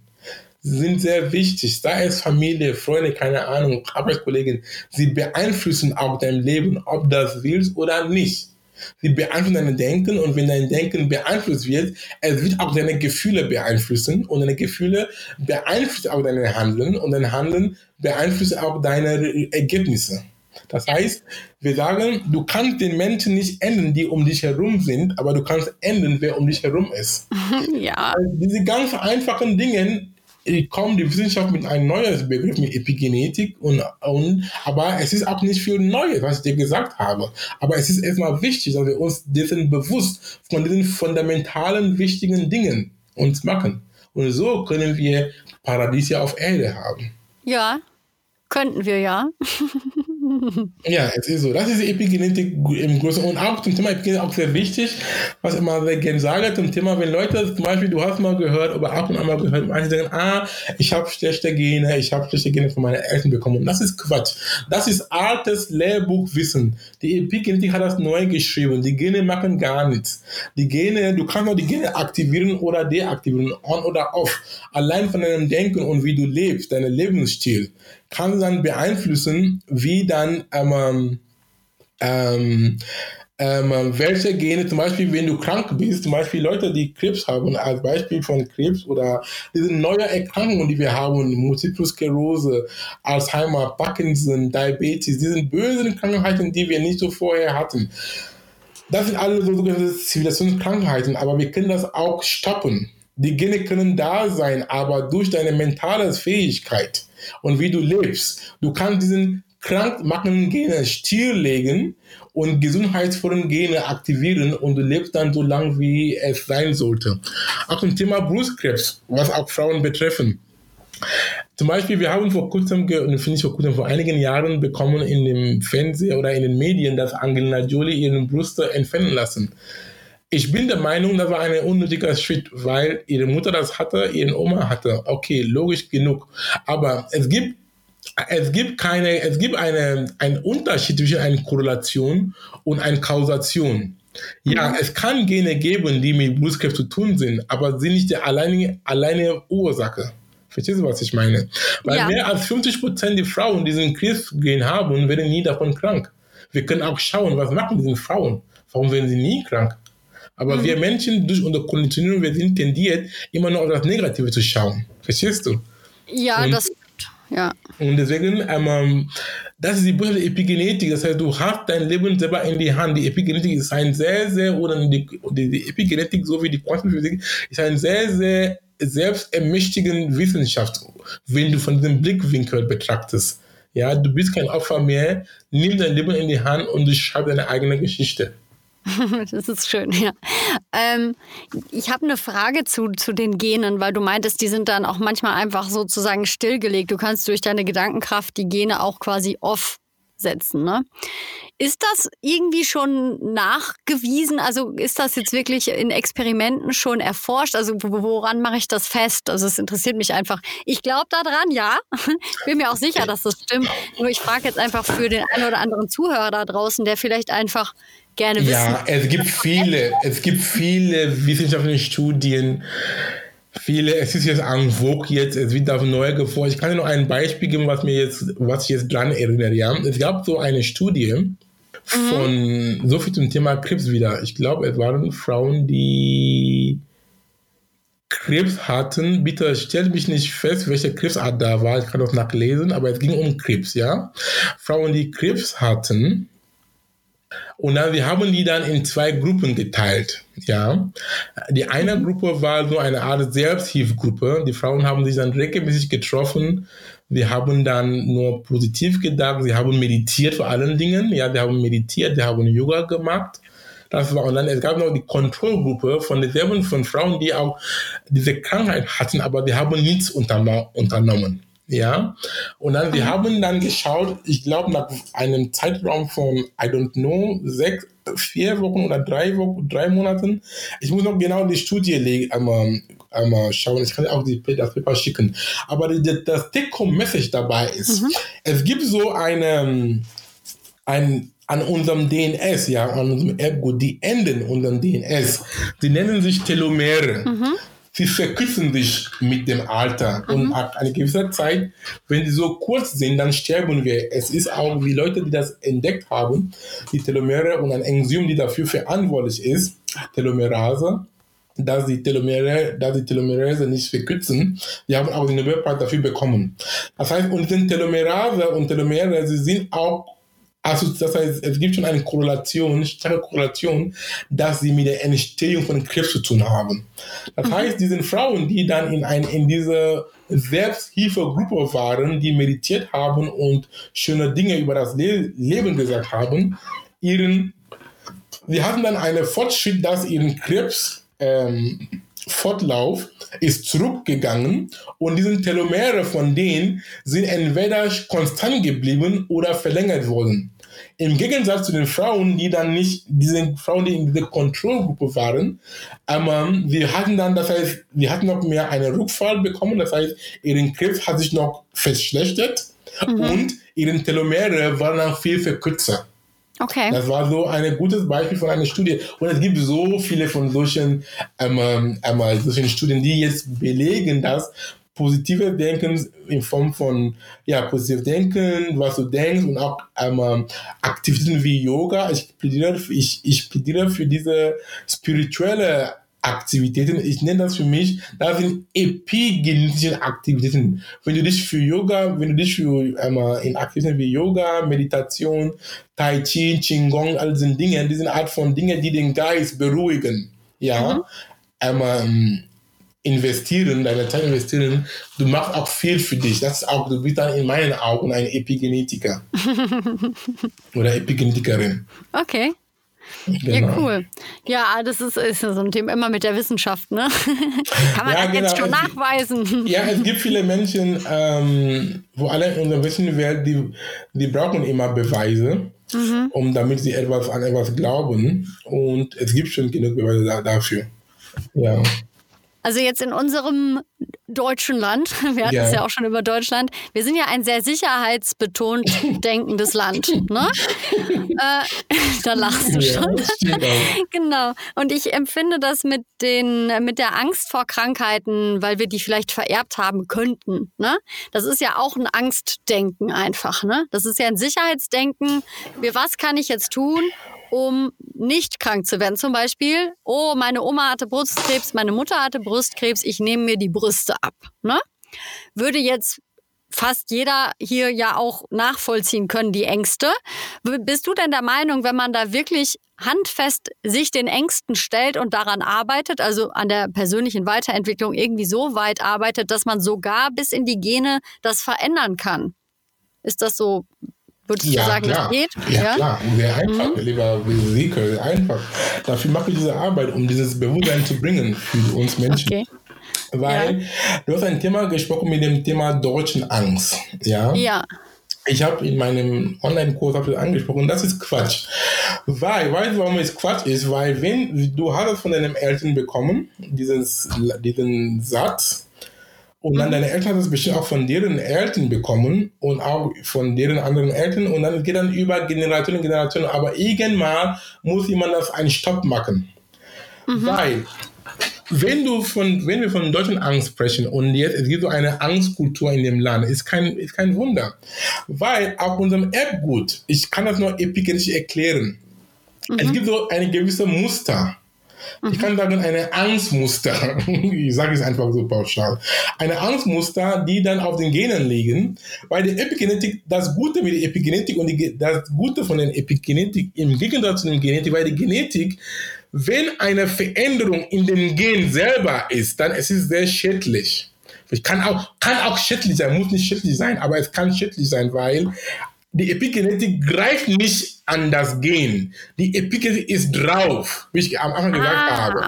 sind sehr wichtig. Sei es Familie, Freunde, keine Ahnung, Arbeitskollegen, sie beeinflussen auch dein Leben, ob das willst oder nicht. Sie beeinflussen dein Denken und wenn dein Denken beeinflusst wird, es wird auch deine Gefühle beeinflussen und deine Gefühle beeinflussen auch dein Handeln und dein Handeln beeinflusst auch deine Ergebnisse. Das heißt, wir sagen, du kannst den Menschen nicht ändern, die um dich herum sind, aber du kannst ändern, wer um dich herum ist. Ja. Also diese ganz einfachen Dinge, kommt die Wissenschaft mit einem neuen Begriff, mit Epigenetik, und, und, aber es ist auch nicht viel Neues, was ich dir gesagt habe. Aber es ist erstmal wichtig, dass wir uns dessen bewusst von diesen fundamentalen, wichtigen Dingen uns machen. Und so können wir Paradies ja auf Erde haben. Ja, könnten wir ja. Ja, es ist so. Das ist die Epigenetik im Großen. Und auch zum Thema Epigenetik auch sehr wichtig, was ich immer sehr gerne sage, zum Thema, wenn Leute zum Beispiel, du hast mal gehört, oder ab und an mal gehört, manche sagen, ah, ich habe schlechte Gene, ich habe schlechte Gene von meinen Eltern bekommen. Und das ist Quatsch. Das ist altes Lehrbuchwissen. Die Epigenetik hat das neu geschrieben. Die Gene machen gar nichts. Die Gene, du kannst nur die Gene aktivieren oder deaktivieren, on oder off. Allein von deinem Denken und wie du lebst, deinem Lebensstil, kann dann beeinflussen, wie dann ähm, ähm, ähm, welche Gene, zum Beispiel, wenn du krank bist, zum Beispiel Leute, die Krebs haben, als Beispiel von Krebs oder diese neuen Erkrankungen, die wir haben, Multiple Sklerose, Alzheimer, Parkinson, Diabetes, diese bösen Krankheiten, die wir nicht so vorher hatten. Das sind alle sogenannte Zivilisationskrankheiten, aber wir können das auch stoppen. Die Gene können da sein, aber durch deine mentale Fähigkeit und wie du lebst, du kannst diesen krankmachenden Gene stilllegen und gesundheitsvollen Gene aktivieren und du lebst dann so lang, wie es sein sollte. Auch zum Thema Brustkrebs, was auch Frauen betreffen. Zum Beispiel, wir haben vor kurzem, finde ich vor kurzem, vor einigen Jahren bekommen in dem Fernsehen oder in den Medien, dass Angelina Jolie ihren Brust entfernen lassen. Ich bin der Meinung, das war ein unnötiger Schritt, weil ihre Mutter das hatte, ihre Oma hatte. Okay, logisch genug. Aber es gibt Es gibt keine, es gibt eine, einen Unterschied zwischen einer Korrelation und einer Kausation. Ja, es kann Gene geben, die mit Brustkrebs zu tun sind, aber sie sind nicht die alleinige, alleinige Ursache. Verstehst du, was ich meine? Weil ja. mehr als fünfzig Prozent der Frauen, die diesen Krebsgen haben, werden nie davon krank. Wir können auch schauen, was machen diese Frauen? Warum werden sie nie krank? Aber mhm. wir Menschen, durch unsere Konditionierung, wir sind tendiert, immer noch auf das Negative zu schauen. Verstehst du? Ja, und das Ja. Und deswegen, ähm, das ist die Botschaft der Epigenetik. Das heißt, du hast dein Leben selber in die Hand. Die Epigenetik ist ein sehr, sehr, oder die, die Epigenetik sowie die Quantenphysik ist ein sehr, sehr selbstermächtigende Wissenschaft, wenn du von diesem Blickwinkel betrachtest. Ja, du bist kein Opfer mehr. Nimm dein Leben in die Hand und du schreibst deine eigene Geschichte. Das ist schön, ja. Ähm, ich habe eine Frage zu, zu den Genen, weil du meintest, die sind dann auch manchmal einfach sozusagen stillgelegt. Du kannst durch deine Gedankenkraft die Gene auch quasi off setzen, ne? Ist das irgendwie schon nachgewiesen? Also ist das jetzt wirklich in Experimenten schon erforscht? Also woran mache ich das fest? Also es interessiert mich einfach. Ich glaube daran, ja. Ich bin mir auch sicher, dass das stimmt. Nur ich frage jetzt einfach für den einen oder anderen Zuhörer da draußen, der vielleicht einfach gerne wissen. Ja, es gibt viele, es gibt viele wissenschaftliche Studien, viele, es ist jetzt en vogue jetzt, es wird auf neu geforscht. Ich kann dir noch ein Beispiel geben, was mir jetzt, was ich jetzt dran erinnere, ja. Es gab so eine Studie mhm. von, so viel zum Thema Krebs wieder. Ich glaube, es waren Frauen, die Krebs hatten. Bitte stellt mich nicht fest, welche Krebsart da war. Ich kann das nachlesen, aber es ging um Krebs, ja. Frauen, die Krebs hatten, und dann, wir haben die dann in zwei Gruppen geteilt, ja. Die eine Gruppe war so eine Art Selbsthilfegruppe. Die Frauen haben sich dann regelmäßig getroffen. Sie haben dann nur positiv gedacht. Sie haben meditiert vor allen Dingen. Ja, sie haben meditiert, sie haben Yoga gemacht. Das war, und dann, es gab noch die Kontrollgruppe von derselben, von Frauen, die auch diese Krankheit hatten, aber sie haben nichts unternommen. Ja, und dann, wir haben dann geschaut, ich glaube, nach einem Zeitraum von, I don't know, sechs, vier Wochen oder drei Wochen, drei Monaten. Ich muss noch genau die Studie legen, ähm, ähm, schauen. Ich kann auch die, das Paper schicken. Aber die, die, das Take-Home-Message dabei ist, mhm. es gibt so eine, ein, an unserem D N S, ja, an unserem Erbgut, die enden unserem D N S. Die nennen sich Telomere. Mhm. Sie verkürzen sich mit dem Alter. Mhm. Und ab einer gewissen Zeit, wenn sie so kurz sind, dann sterben wir. Es ist auch, wie Leute, die das entdeckt haben, die Telomere und ein Enzym, die dafür verantwortlich ist, Telomerase, dass die Telomere, dass die Telomerase nicht verkürzen. Wir haben auch den Nobelpreis dafür bekommen. Das heißt, und sind Telomerase und Telomere, sie sind auch, also das heißt, es gibt schon eine Korrelation, starke Korrelation, dass sie mit der Entstehung von Krebs zu tun haben. Das mhm. heißt, diese Frauen, die dann in, ein, in diese Selbsthilfegruppe waren, die meditiert haben und schöne Dinge über das Le- Leben gesagt haben, ihren, sie hatten dann einen Fortschritt, dass ihren Krebs ähm, Fortlauf ist zurückgegangen und diese Telomere von denen sind entweder konstant geblieben oder verlängert worden. Im Gegensatz zu den Frauen, die dann nicht, diese Frauen, die in dieser Kontrollgruppe waren, aber wir hatten dann, das heißt, wir hatten noch mehr einen Rückfall bekommen, das heißt, ihren Krebs hat sich noch verschlechtert mhm. und ihre Telomere waren dann viel verkürzer. Okay. Das war so ein gutes Beispiel von einer Studie. Und es gibt so viele von solchen, ähm, ähm, solchen Studien, die jetzt belegen, dass positive Denken in Form von, ja, positiv denken, was du denkst, und auch ähm, Aktivitäten wie Yoga. Ich plädiere, ich, ich plädiere für diese spirituelle Aktivitäten. Ich nenne das für mich, das sind epigenetische Aktivitäten. Wenn du dich für Yoga, wenn du dich für ähm, in Aktivitäten wie Yoga, Meditation, Tai Chi, Qigong, all diese Dinge, diese Art von Dingen, die den Geist beruhigen, ja, mhm. ähm, investieren, deine Zeit investieren, du machst auch viel für dich. Das ist auch, du bist dann in meinen Augen ein Epigenetiker oder Epigenetikerin. Okay. Genau. Ja, cool. Ja, das ist, ist so ein Thema immer mit der Wissenschaft, ne? Kann man ja, das genau. jetzt schon nachweisen? Ja, es gibt viele Menschen, ähm, wo alle in unserer westlichen Welt, die, die brauchen immer Beweise, mhm. um damit sie etwas an etwas glauben. Und es gibt schon genug Beweise da, dafür. Ja. Also jetzt in unserem deutschen Land, wir hatten ja. es ja auch schon über Deutschland, wir sind ja ein sehr sicherheitsbetont denkendes Land, ne? äh, da lachst du ja, schon. Genau. Und ich empfinde das mit, den, mit der Angst vor Krankheiten, weil wir die vielleicht vererbt haben könnten, ne? Das ist ja auch ein Angstdenken einfach, ne? Das ist ja ein Sicherheitsdenken. Wie, was kann ich jetzt tun, um nicht krank zu werden? Zum Beispiel, oh, meine Oma hatte Brustkrebs, meine Mutter hatte Brustkrebs, ich nehme mir die Brüste ab. Ne? Würde jetzt fast jeder hier ja auch nachvollziehen können, die Ängste. Bist du denn der Meinung, wenn man da wirklich handfest sich den Ängsten stellt und daran arbeitet, also an der persönlichen Weiterentwicklung irgendwie so weit arbeitet, dass man sogar bis in die Gene das verändern kann? Ist das so... Würdest ja, du sagen, klar. das geht? Ja, ja? klar. Sehr einfach, mhm. lieber Sieker, sehr einfach. Dafür mache ich diese Arbeit, um dieses Bewusstsein zu bringen für uns Menschen. Okay. Weil ja. du hast ein Thema gesprochen mit dem Thema deutschen Angst. Ja. ja. Ich habe in meinem Online-Kurs angesprochen, das ist Quatsch. Weil, weißt du, warum es Quatsch ist? Weil wenn du hast es von deinen Eltern bekommen, dieses, diesen Satz, und dann deine Eltern haben das bestimmt auch von deren Eltern bekommen und auch von deren anderen Eltern. Und dann geht dann über Generationen und Generationen. Aber irgendwann muss jemand das einen Stopp machen. Mhm. Weil, wenn, du von, wenn wir von deutschen Angst sprechen und jetzt es gibt so eine Angstkultur in dem Land, ist kein, ist kein Wunder. Weil auf unserem Erbgut, ich kann das nur epigenetisch erklären, mhm. es gibt so eine gewisse Muster. Ich kann sagen, eine Angstmuster, ich sage es einfach so pauschal, eine Angstmuster, die dann auf den Genen liegen, weil die Epigenetik, das Gute mit der Epigenetik und die, das Gute von der Epigenetik im Gegensatz zu der Genetik, weil die Genetik, wenn eine Veränderung in dem Gen selber ist, dann ist es sehr schädlich. Es kann auch, kann auch schädlich sein, muss nicht schädlich sein, aber es kann schädlich sein, weil die Epigenetik greift nicht an das Gen. Die Epigenetik ist drauf, wie ich am Anfang ah, gesagt habe.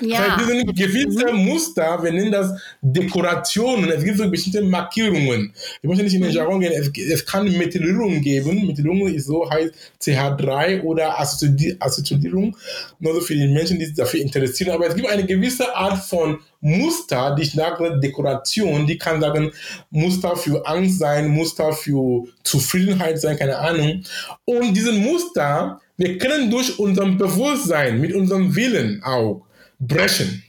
Ja. Das heißt, diese gewissen Muster, wir nennen das Dekorationen, es gibt so bestimmte Markierungen. Ich möchte nicht in den Jargon gehen, es, es kann Methylierung geben. Methylierung ist so, heißt C H drei oder Assoziierung, nur so für die Menschen, die sich dafür interessieren. Aber es gibt eine gewisse Art von Muster, die ich sage, Dekoration, die kann sagen, Muster für Angst sein, Muster für Zufriedenheit sein, keine Ahnung. Und diese Muster, wir können durch unser Bewusstsein, mit unserem Willen auch brechen.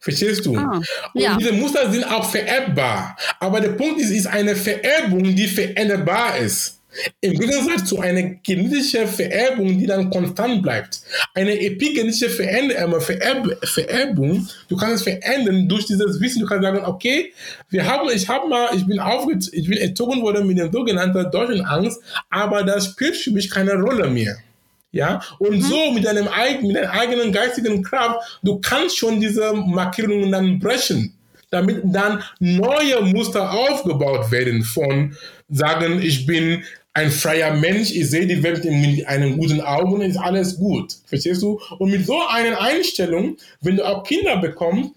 Verstehst du? Ah, und ja. diese Muster sind auch vererbbar. Aber der Punkt ist, ist eine Vererbung, die veränderbar ist. Im Gegensatz zu einer genetischen Vererbung, die dann konstant bleibt. Eine epigenetische Veränderung, Vererb, Vererbung, du kannst es verändern durch dieses Wissen. Du kannst sagen, okay, wir haben, ich habe mal, ich bin aufgezogen, ich bin erzogen worden mit der sogenannten deutschen Angst, aber das spielt für mich keine Rolle mehr. Ja, und mhm. so mit deinem eigenen, mit deiner eigenen geistigen Kraft, du kannst schon diese Markierungen dann brechen, damit dann neue Muster aufgebaut werden von sagen, ich bin ein freier Mensch, ich sehe die Welt mit einem guten Auge und ist alles gut. Verstehst du? Und mit so einer Einstellung, wenn du auch Kinder bekommst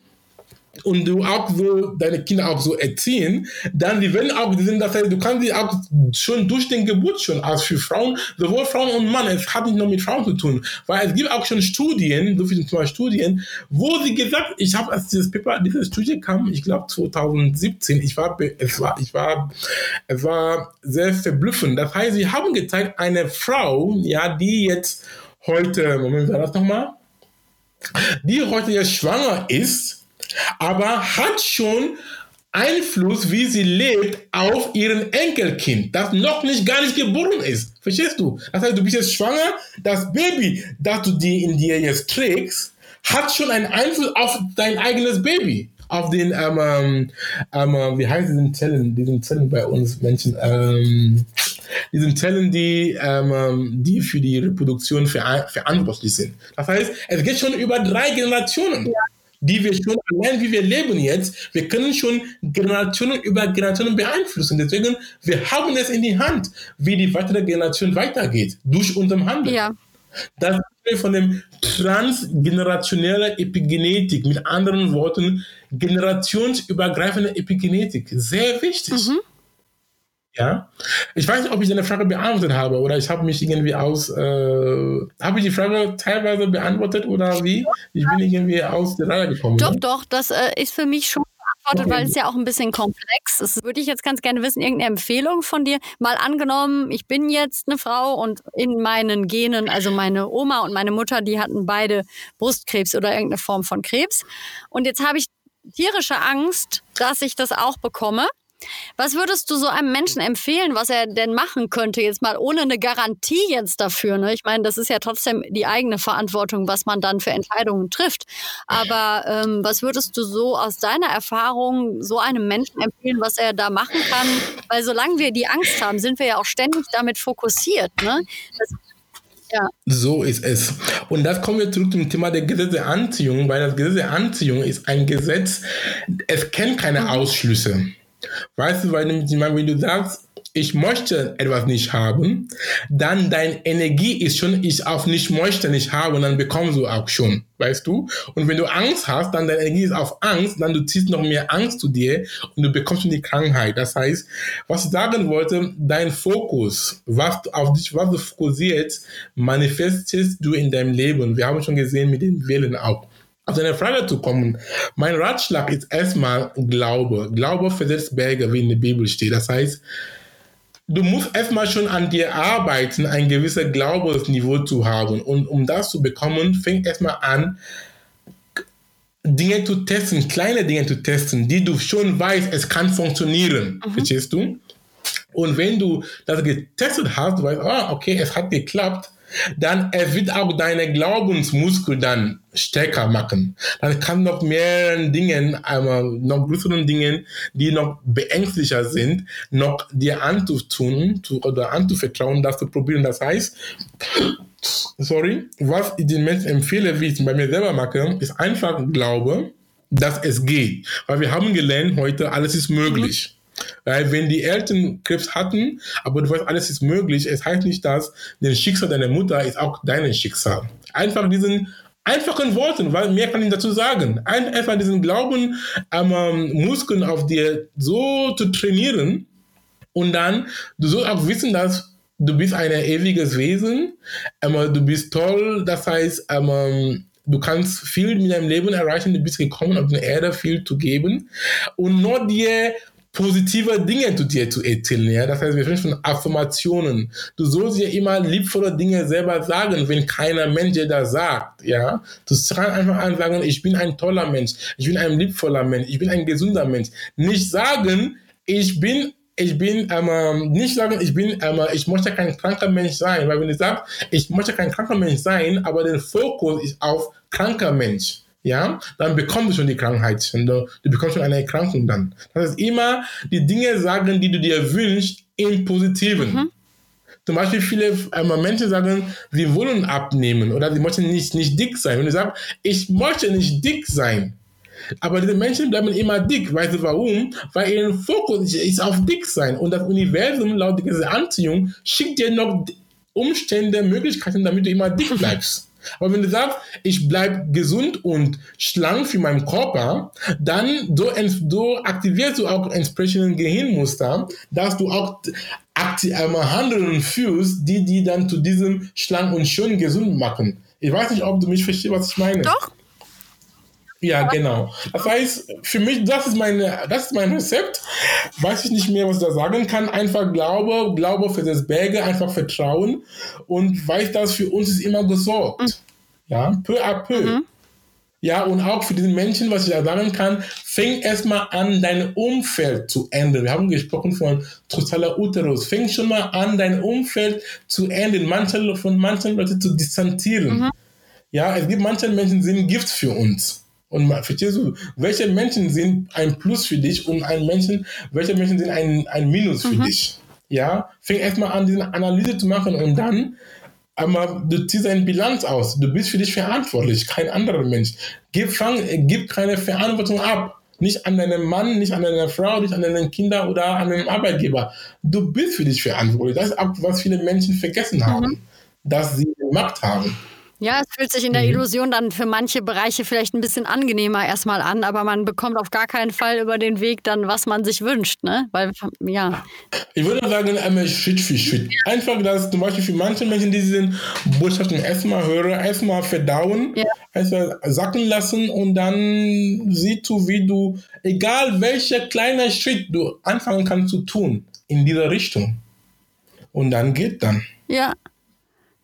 und du auch so deine Kinder auch so erziehen, dann die werden auch, die sind, das heißt, du kannst sie auch schon durch den Geburt schon, als für Frauen, sowohl Frauen und Mann, es hat nicht nur mit Frauen zu tun, weil es gibt auch schon Studien, so viele Studien, wo sie gesagt, ich habe, als dieses Paper, diese Studie kam, ich glaube zwanzig siebzehn, ich war, es war, ich war, es war sehr verblüffend. Das heißt, sie haben gezeigt, eine Frau, ja, die jetzt heute, Moment, war das nochmal, die heute jetzt schwanger ist, aber hat schon Einfluss, wie sie lebt, auf ihren Enkelkind, das noch nicht gar nicht geboren ist. Verstehst du? Das heißt, du bist jetzt schwanger, das Baby, das du dir in dir jetzt trägst, hat schon einen Einfluss auf dein eigenes Baby. Auf den, ähm, ähm, wie heißt diesen Zellen, diesen Zellen bei uns Menschen, ähm, diesen Zellen, die, ähm, die für die Reproduktion ver- verantwortlich sind. Das heißt, es geht schon über drei Generationen. Ja. Die wir schon allein, wie wir leben jetzt, wir können schon Generationen über Generationen beeinflussen. Deswegen, wir haben es in die Hand, wie die weitere Generation weitergeht, durch unseren Handel. Ja. Das ist von dem transgenerationellen Epigenetik, mit anderen Worten, generationsübergreifende Epigenetik. Sehr wichtig. Mhm. Ja, ich weiß nicht, ob ich deine Frage beantwortet habe oder ich habe mich irgendwie aus, äh, habe ich die Frage teilweise beantwortet oder wie? Ich bin irgendwie aus der Reihe gekommen. Doch, doch, das äh, ist für mich schon beantwortet, okay, weil es ja auch ein bisschen komplex ist. Das würde ich jetzt ganz gerne wissen, irgendeine Empfehlung von dir. Mal angenommen, ich bin jetzt eine Frau und in meinen Genen, also meine Oma und meine Mutter, die hatten beide Brustkrebs oder irgendeine Form von Krebs. Und jetzt habe ich tierische Angst, dass ich das auch bekomme. Was würdest du so einem Menschen empfehlen, was er denn machen könnte, jetzt mal ohne eine Garantie jetzt dafür? Ne? Ich meine, das ist ja trotzdem die eigene Verantwortung, was man dann für Entscheidungen trifft. Aber ähm, was würdest du so aus deiner Erfahrung so einem Menschen empfehlen, was er da machen kann? Weil solange wir die Angst haben, sind wir ja auch ständig damit fokussiert. Ne? Das, ja. So ist es. Und das kommen wir zurück zum Thema der Gesetze der Anziehung, weil das Gesetz der Anziehung ist ein Gesetz, es kennt keine Ausschlüsse. Weißt du, weil wenn du sagst, ich möchte etwas nicht haben, dann deine Energie ist schon, ich auch nicht möchte nicht haben, dann bekommst du auch schon, weißt du? Und wenn du Angst hast, dann deine Energie ist auf Angst, dann du ziehst noch mehr Angst zu dir und du bekommst schon die Krankheit. Das heißt, was ich sagen wollte, dein Fokus, was du auf dich, was du fokussierst, manifestierst du in deinem Leben. Wir haben schon gesehen mit den Wählen auch. Auf deine Frage zu kommen, mein Ratschlag ist erstmal Glaube. Glaube versetzt Berge, wie in der Bibel steht. Das heißt, du musst erstmal schon an dir arbeiten, ein gewisses Glaubensniveau zu haben. Und um das zu bekommen, fäng erstmal an, Dinge zu testen, kleine Dinge zu testen, die du schon weißt, es kann funktionieren. Mhm. Verstehst du? Und wenn du das getestet hast, du weißt, ah, okay, es hat geklappt, dann er wird auch deine Glaubensmuskel dann stärker machen. Dann kann noch mehreren Dingen, noch größeren Dingen, die noch beängstlicher sind, noch dir anzutun zu, oder anzuvertrauen, das zu probieren. Das heißt, sorry, was ich den Menschen empfehle, wie ich es bei mir selber mache, ist einfach Glaube, dass es geht. Weil wir haben gelernt heute, alles ist möglich. Mhm. Weil wenn die Eltern Krebs hatten, aber du weißt, alles ist möglich, es heißt nicht, dass das Schicksal deiner Mutter ist auch dein Schicksal. Einfach diesen einfachen Worten, weil mehr kann ich dazu sagen. Einfach diesen Glauben, ähm, Muskeln auf dir so zu trainieren und dann du sollst auch wissen, dass du bist ein ewiges Wesen, ähm, du bist toll, das heißt, ähm, du kannst viel mit deinem Leben erreichen, du bist gekommen, auf der Erde viel zu geben und nur dir positive Dinge zu dir zu erzählen, ja. Das heißt, wir sprechen von Affirmationen. Du sollst dir immer liebvolle Dinge selber sagen, wenn keiner Mensch dir das sagt, ja. Du kannst einfach ansagen, ich bin ein toller Mensch, ich bin ein liebvoller Mensch, ich bin ein gesunder Mensch. Nicht sagen, ich bin, ich bin, ähm, nicht sagen, ich bin, ähm, ich möchte kein kranker Mensch sein, weil wenn du sagst, ich möchte kein kranker Mensch sein, aber der Fokus ist auf kranker Mensch. Ja, dann bekommst du schon die Krankheit und du, du bekommst schon eine Erkrankung dann. Das heißt, immer die Dinge sagen, die du dir wünschst, im Positiven. Mhm. Zum Beispiel viele ähm, Menschen sagen, sie wollen abnehmen oder sie möchten nicht, nicht dick sein. Wenn du sagst, ich möchte nicht dick sein, aber diese Menschen bleiben immer dick. Weißt du warum? Weil ihr Fokus ist auf dick sein und das Universum laut dieser Anziehung schickt dir noch Umstände, Möglichkeiten, damit du immer dick bleibst. Aber wenn du sagst, ich bleibe gesund und schlank für meinen Körper, dann so, so aktivierst du auch entsprechende Gehirnmuster, dass du auch aktiv, einmal Handeln führst, die die dann zu diesem schlank und schön gesund machen. Ich weiß nicht, ob du mich verstehst, was ich meine. Doch. Ja, genau. Das heißt, für mich, das ist, meine, das ist mein Rezept. Weiß ich nicht mehr, was ich da sagen kann. Einfach Glaube, Glaube für das Berge, einfach Vertrauen und weiß, dass für uns ist immer gesorgt. Mhm. Ja, peu à peu. Mhm. Ja, und auch für diesen Menschen, was ich da sagen kann, fäng erstmal an, dein Umfeld zu ändern. Wir haben gesprochen von totaler Uterus. Fäng schon mal an, dein Umfeld zu ändern, manche, von manchen Leuten zu distanzieren. Mhm. Ja, es gibt manche Menschen, die sind Gift für uns. Und verstehst du, welche Menschen sind ein Plus für dich und ein Menschen, welche Menschen sind ein, ein Minus für mhm. dich? Ja, fäng erstmal an, diese Analyse zu machen und dann, aber du ziehst eine Bilanz aus. Du bist für dich verantwortlich, kein anderer Mensch. Gib, fang, gib keine Verantwortung ab. Nicht an deinen Mann, nicht an deine Frau, nicht an deinen Kindern oder an deinen Arbeitgeber. Du bist für dich verantwortlich. Das ist auch, was viele Menschen vergessen haben, mhm. dass sie gemacht haben. Ja, es fühlt sich in der Illusion dann für manche Bereiche vielleicht ein bisschen angenehmer erstmal an, aber man bekommt auf gar keinen Fall über den Weg dann, was man sich wünscht, ne? Weil, ja. Ich würde sagen, einmal Schritt für Schritt. Einfach, dass zum Beispiel für manche Menschen, die diesen Botschaften erstmal hören, erstmal verdauen, ja. erstmal sacken lassen und dann siehst du, wie du, egal welcher kleiner Schritt du anfangen kannst zu tun, in dieser Richtung. Und dann geht dann. Ja.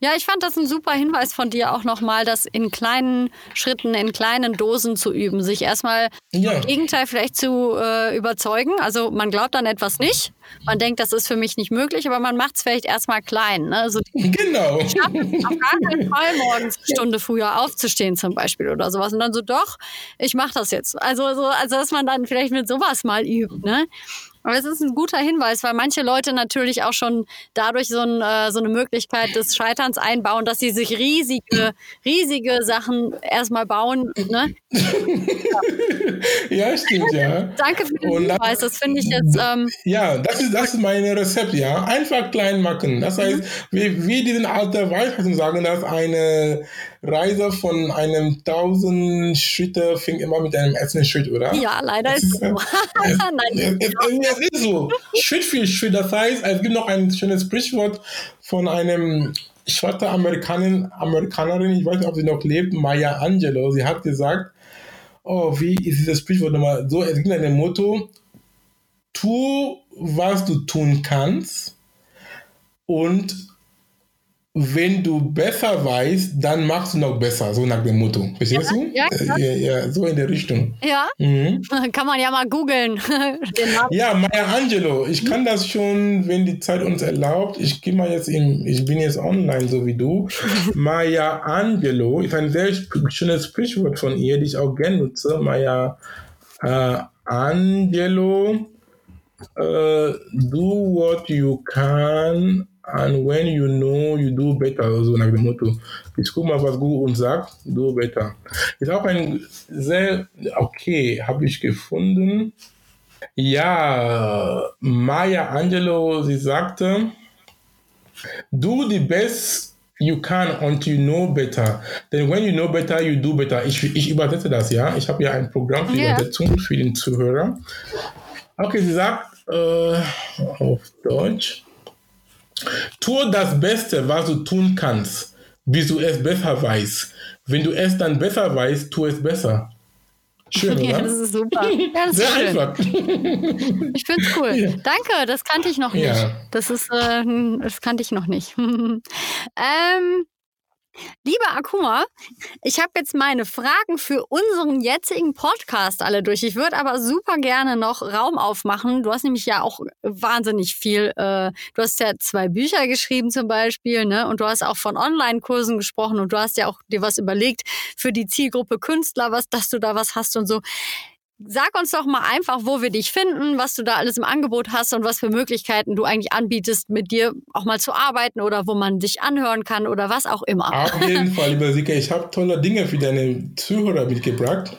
Ja, ich fand das ein super Hinweis von dir auch nochmal, das in kleinen Schritten, in kleinen Dosen zu üben, sich erstmal ja. im Gegenteil vielleicht zu äh, überzeugen. Also man glaubt an etwas nicht, man denkt, das ist für mich nicht möglich, aber man macht es vielleicht erstmal klein. Ne? Also, genau. Ich schaffe es auf gar keinen Fall, morgens eine Stunde früher aufzustehen zum Beispiel oder sowas. Und dann so, doch, ich mache das jetzt. Also, so, also dass man dann vielleicht mit sowas mal übt, ne? Aber es ist ein guter Hinweis, weil manche Leute natürlich auch schon dadurch so, ein, äh, so eine Möglichkeit des Scheiterns einbauen, dass sie sich riesige, riesige Sachen erstmal bauen. Ne? ja. ja, stimmt, ja. Danke für den Und Hinweis, das finde ich jetzt... Ähm, ja, das ist, das ist mein Rezept, ja. Einfach klein machen. Das heißt, mhm. wie, wie diesen alten Weisheiten sagen, dass eine Reise von einem tausend Schritte fängt immer mit einem ersten Schritt, oder? Ja, leider ist es so. Nein, es, es, es ist so. Schritt für Schritt. Das heißt, es gibt noch ein schönes Sprichwort von einem schwarzen Amerikaner, Amerikanerin, ich weiß nicht, ob sie noch lebt, Maya Angelou. Sie hat gesagt, oh, wie ist dieses Sprichwort nochmal? So, es gibt ein Motto, tu, was du tun kannst und wenn du besser weißt, dann machst du noch besser, so nach dem Motto. Verstehst ja, du? Ja, ja. Ja, ja, so in der Richtung. Ja, mhm. kann man ja mal googeln. Ja, Maya Angelou, ich kann das schon, wenn die Zeit uns erlaubt. Ich gehe mal jetzt in, ich bin jetzt online, so wie du. Maya Angelou ist ein sehr schönes Sprichwort von ihr, die ich auch gerne nutze. Maya äh, Angelou, uh, do what you can. And when you know, you do better. Also nach dem Motto. Ich gucke mal, was Google uns sagt. Do better. Ist auch ein sehr... Okay, habe ich gefunden. Ja, Maya Angelou, sie sagte, do the best you can until you know better. Then when you know better, you do better. Ich, ich übersetze das, ja. Ich habe ja ein Programm für die yeah. Übersetzung für den Zuhörer. Okay, sie sagt äh, auf Deutsch, tu das Beste, was du tun kannst, bis du es besser weißt. Wenn du es dann besser weißt, tu es besser. Schön, ja, oder? Das ist super. Ja, das sehr ist einfach. Ich finde es cool. Ja. Danke, das kannte ich noch nicht. Ja. Das ist, äh, das kannte ich noch nicht. ähm... Lieber Akuma, ich habe jetzt meine Fragen für unseren jetzigen Podcast alle durch. Ich würde aber super gerne noch Raum aufmachen. Du hast nämlich ja auch wahnsinnig viel, äh, du hast ja zwei Bücher geschrieben zum Beispiel, ne? Und du hast auch von Online-Kursen gesprochen und du hast ja auch dir was überlegt für die Zielgruppe Künstler, was, dass du da was hast und so. Sag uns doch mal einfach, wo wir dich finden, was du da alles im Angebot hast und was für Möglichkeiten du eigentlich anbietest, mit dir auch mal zu arbeiten oder wo man dich anhören kann oder was auch immer. Auf jeden Fall, lieber Sika, ich habe tolle Dinge für deine Zuhörer mitgebracht.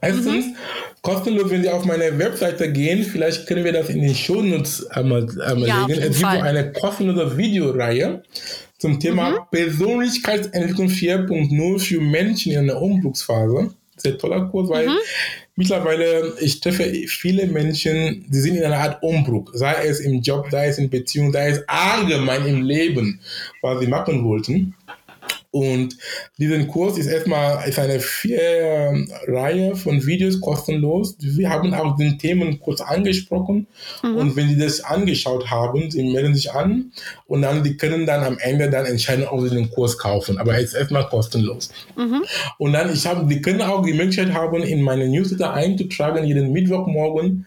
Erstens, mhm. kostenlos, wenn Sie auf meine Webseite gehen, vielleicht können wir das in den Shownotes einmal, einmal ja, legen. Es gibt eine kostenlose Videoreihe zum Thema mhm. Persönlichkeitsentwicklung vier Punkt null für Menschen in der Umbruchsphase. Sehr toller Kurs, weil mhm. mittlerweile, ich treffe viele Menschen, die sind in einer Art Umbruch, sei es im Job, sei es in Beziehung, sei es allgemein im Leben, was sie machen wollten. Und diesen Kurs ist erstmal ist eine vier Reihe von Videos kostenlos. Wir haben auch den Themen kurz angesprochen. Mhm. Und wenn Sie das angeschaut haben, Sie melden sich an und dann die können dann am Ende dann entscheiden, ob Sie den Kurs kaufen. Aber es ist erstmal kostenlos. Mhm. Und dann ich habe, die können auch die Möglichkeit haben, in meine Newsletter einzutragen, jeden Mittwochmorgen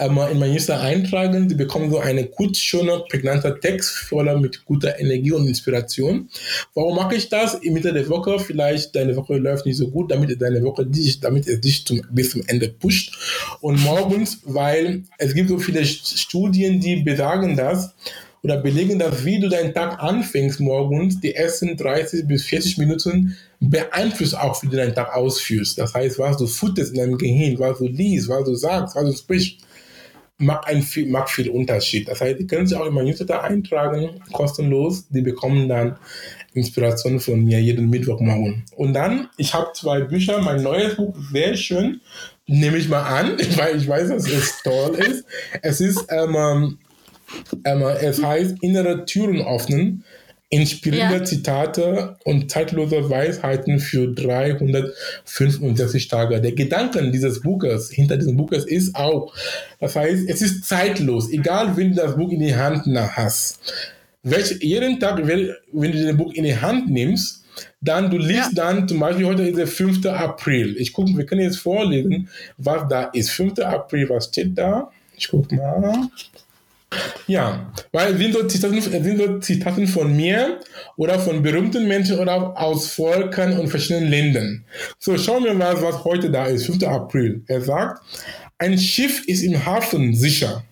einmal in mein Newsletter eintragen. Sie bekommen so einen kurz, schöner, prägnanter Text voller mit guter Energie und Inspiration. Warum mache ich das? Im Mitte der Woche, vielleicht deine Woche läuft nicht so gut, damit deine Woche dich, damit es dich zum, bis zum Ende pusht. Und morgens, weil es gibt so viele Studien, die besagen das oder belegen, dass wie du deinen Tag anfängst morgens, die ersten dreißig bis vierzig Minuten beeinflusst auch, wie du deinen Tag ausführst. Das heißt, was du futterst in deinem Gehirn, was du liest, was du sagst, was du sprichst, Macht einen viel, macht viel Unterschied. Das heißt, die können sich auch in mein Newsletter eintragen, kostenlos. Die bekommen dann Inspiration von mir jeden Mittwochmorgen. Und dann, ich habe zwei Bücher. Mein neues Buch, sehr schön, nehme ich mal an, weil ich weiß, dass es toll ist. Es ist, ähm, ähm, es heißt Innere Türen öffnen, inspirierende ja. Zitate und zeitlose Weisheiten für dreihundertfünfundsechzig Tage. Der Gedanke dieses Buches, hinter diesem Buches ist auch, das heißt, es ist zeitlos, egal wenn du das Buch in die Hand hast. Welch, jeden Tag, wenn, wenn du das Buch in die Hand nimmst, dann du liest ja. dann, zum Beispiel heute ist der fünfter April. Ich gucke, wir können jetzt vorlesen, was da ist. fünfter April, was steht da? Ich gucke mal. Ja, weil es sind so Zitaten, sind so Zitaten von mir oder von berühmten Menschen oder aus Völkern und verschiedenen Ländern. So, schauen wir mal, was heute da ist, fünfter April. Er sagt, ein Schiff ist im Hafen sicher,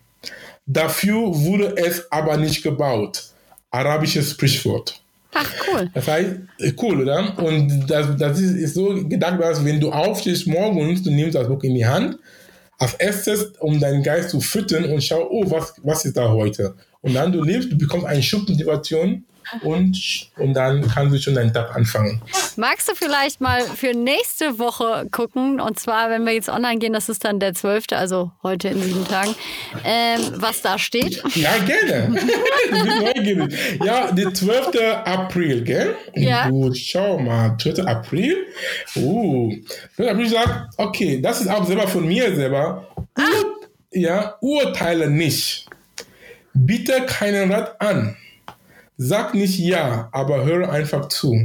dafür wurde es aber nicht gebaut. Arabisches Sprichwort. Ach, cool. Das heißt, cool, oder? Und das, das ist, ist so gedacht, dass wenn du aufstehst morgens, du nimmst das Buch in die Hand, als erstes, um deinen Geist zu füttern und schau, oh, was, was ist da heute? Und dann du lebst, du bekommst einen Schub Motivation und, und dann kannst du schon deinen Tag anfangen. Magst du vielleicht mal für nächste Woche gucken, und zwar, wenn wir jetzt online gehen, das ist dann der zwölfte, also heute in sieben Tagen, ähm, was da steht? Ja, gerne. Ja, der zwölfte April, gell? Ja. Gut, schau mal, zwölfter April. Uh, zwölfter April sagt, okay, das ist auch selber von mir selber. Ah. Ja, urteile nicht. Biete keinen Rat an. Sag nicht ja, aber höre einfach zu.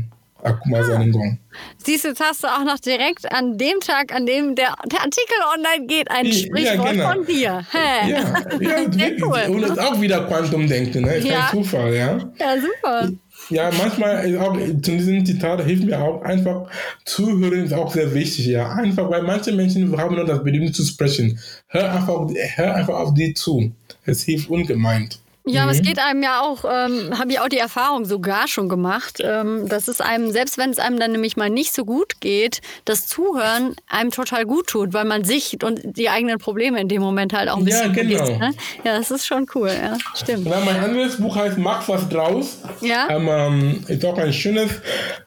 Akuma Saningong. Siehst du, jetzt hast du auch noch direkt an dem Tag, an dem der, der Artikel online geht, ein ich, Sprichwort ja, genau. von dir. Hey. Ja, ja wirklich. Cool. Und das ist auch wieder Quantumdenken, ne? Ist ja. kein Zufall, ja. Ja, super. Ja, manchmal auch zu diesem Zitat hilft mir auch einfach zuhören, ist auch sehr wichtig, ja. Einfach, weil manche Menschen haben nur das Bedürfnis zu sprechen. Hör einfach, hör einfach auf die zu. Es hilft ungemein. Ja, aber es geht einem ja auch, ähm, habe ich auch die Erfahrung sogar schon gemacht, ähm, dass es einem, selbst wenn es einem dann nämlich mal nicht so gut geht, das Zuhören einem total gut tut, weil man sich und die eigenen Probleme in dem Moment halt auch ein bisschen ja, genau. vergisst, ne? Ja, das ist schon cool, ja, stimmt. Ja, mein anderes Buch heißt Mach was draus. Ja. Ähm, ist auch ein schönes,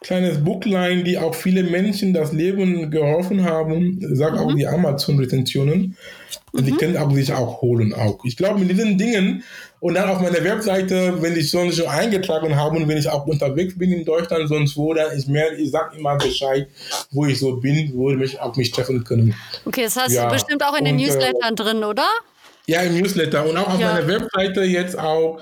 kleines Buchlein, die auch viele Menschen das Leben geholfen haben, sagt mhm. auch die Amazon-Rezensionen. Und die mhm. können auch sich auch holen. Auch. Ich glaube, mit diesen Dingen und dann auf meiner Webseite, wenn ich sonst schon eingetragen habe und wenn ich auch unterwegs bin in Deutschland, sonst wo, dann ich mehr, ich sage immer Bescheid, wo ich so bin, wo ich mich auf mich treffen können. Okay, das hast ja. du bestimmt auch in den und, Newslettern äh, drin, oder? Ja, im Newsletter und auch auf ja. meiner Webseite jetzt auch.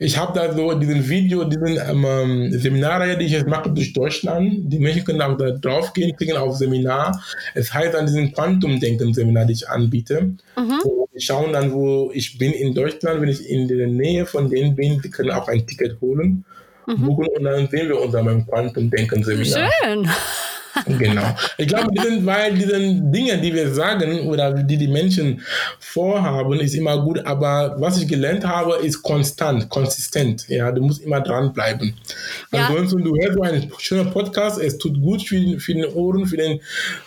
Ich habe da so diesen Video, diesen ähm, Seminarreihe, die ich jetzt mache durch Deutschland. Die Menschen können auch da drauf gehen, klicken auf Seminar. Es heißt an diesem Quantum-Denken-Seminar, die ich anbiete. Mhm. So, wir schauen dann, wo ich bin in Deutschland. Wenn ich in der Nähe von denen bin, die können auch ein Ticket holen, mhm. buchen und dann sehen wir uns an meinem Quantum-Denken-Seminar. Schön! Genau. Ich glaube, diesen, weil diese Dinge, die wir sagen oder die die Menschen vorhaben, ist immer gut, aber was ich gelernt habe, ist konstant, konsistent. Ja, du musst immer dranbleiben. Ja. Ansonsten, du hörst einen schönen Podcast, es tut gut für, für den Ohren, für, den,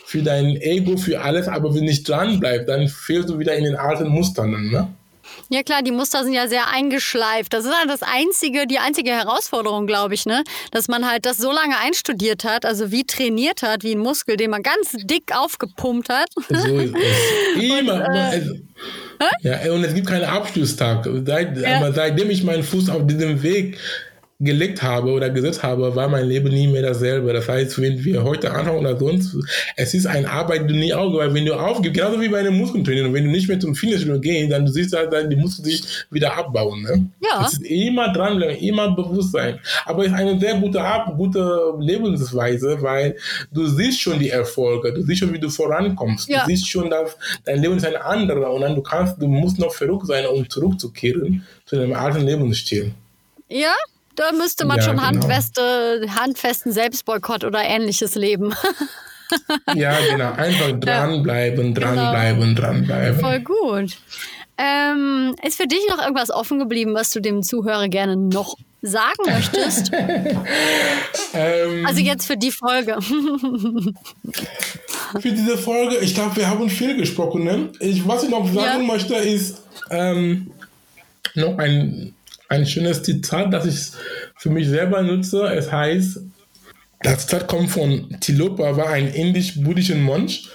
für dein Ego, für alles, aber wenn du nicht dranbleibst, dann fehlst du wieder in den alten Mustern, ne? Ja klar, die Muster sind ja sehr eingeschleift. Das ist halt das einzige, die einzige Herausforderung, glaube ich, ne, dass man halt das so lange einstudiert hat, also wie trainiert hat, wie ein Muskel, den man ganz dick aufgepumpt hat. So ist es. Immer. Und, äh, es, ja, und es gibt keinen Abschlusstag. Seit, ja. Aber seitdem ich meinen Fuß auf diesem Weg gelegt habe oder gesetzt habe, war mein Leben nie mehr dasselbe. Das heißt, wenn wir heute anfangen oder sonst, es ist eine Arbeit, die du nie aufgibst, weil wenn du aufgibst, genauso wie bei einem Muskeltraining, wenn du nicht mehr zum Fitnessstudio gehst, dann du siehst halt, die Muskeln sich wieder abbauen. Ne? Ja. Es ist immer dranbleiben, immer Bewusstsein. Aber es ist eine sehr gute, gute Lebensweise, weil du siehst schon die Erfolge, du siehst schon, wie du vorankommst, ja. Du siehst schon, dass dein Leben ist ein anderer und dann du kannst, du musst noch verrückt sein, um zurückzukehren zu deinem alten Lebensstil. Ja, da müsste man ja, schon genau. handfeste, handfesten Selbstboykott oder ähnliches leben. Ja, genau. Einfach dranbleiben, dranbleiben, genau. dranbleiben. Voll gut. Ähm, ist für dich noch irgendwas offen geblieben, was du dem Zuhörer gerne noch sagen möchtest? ähm, also jetzt für die Folge. Für diese Folge, ich glaube, wir haben viel gesprochen. Ne? Ich, was ich noch sagen ja. möchte, ist ähm, noch ein... Ein schönes Zitat, das ich für mich selber nutze. Es heißt, das Zitat kommt von Tilopa, war ein indisch-buddhischer Mönch,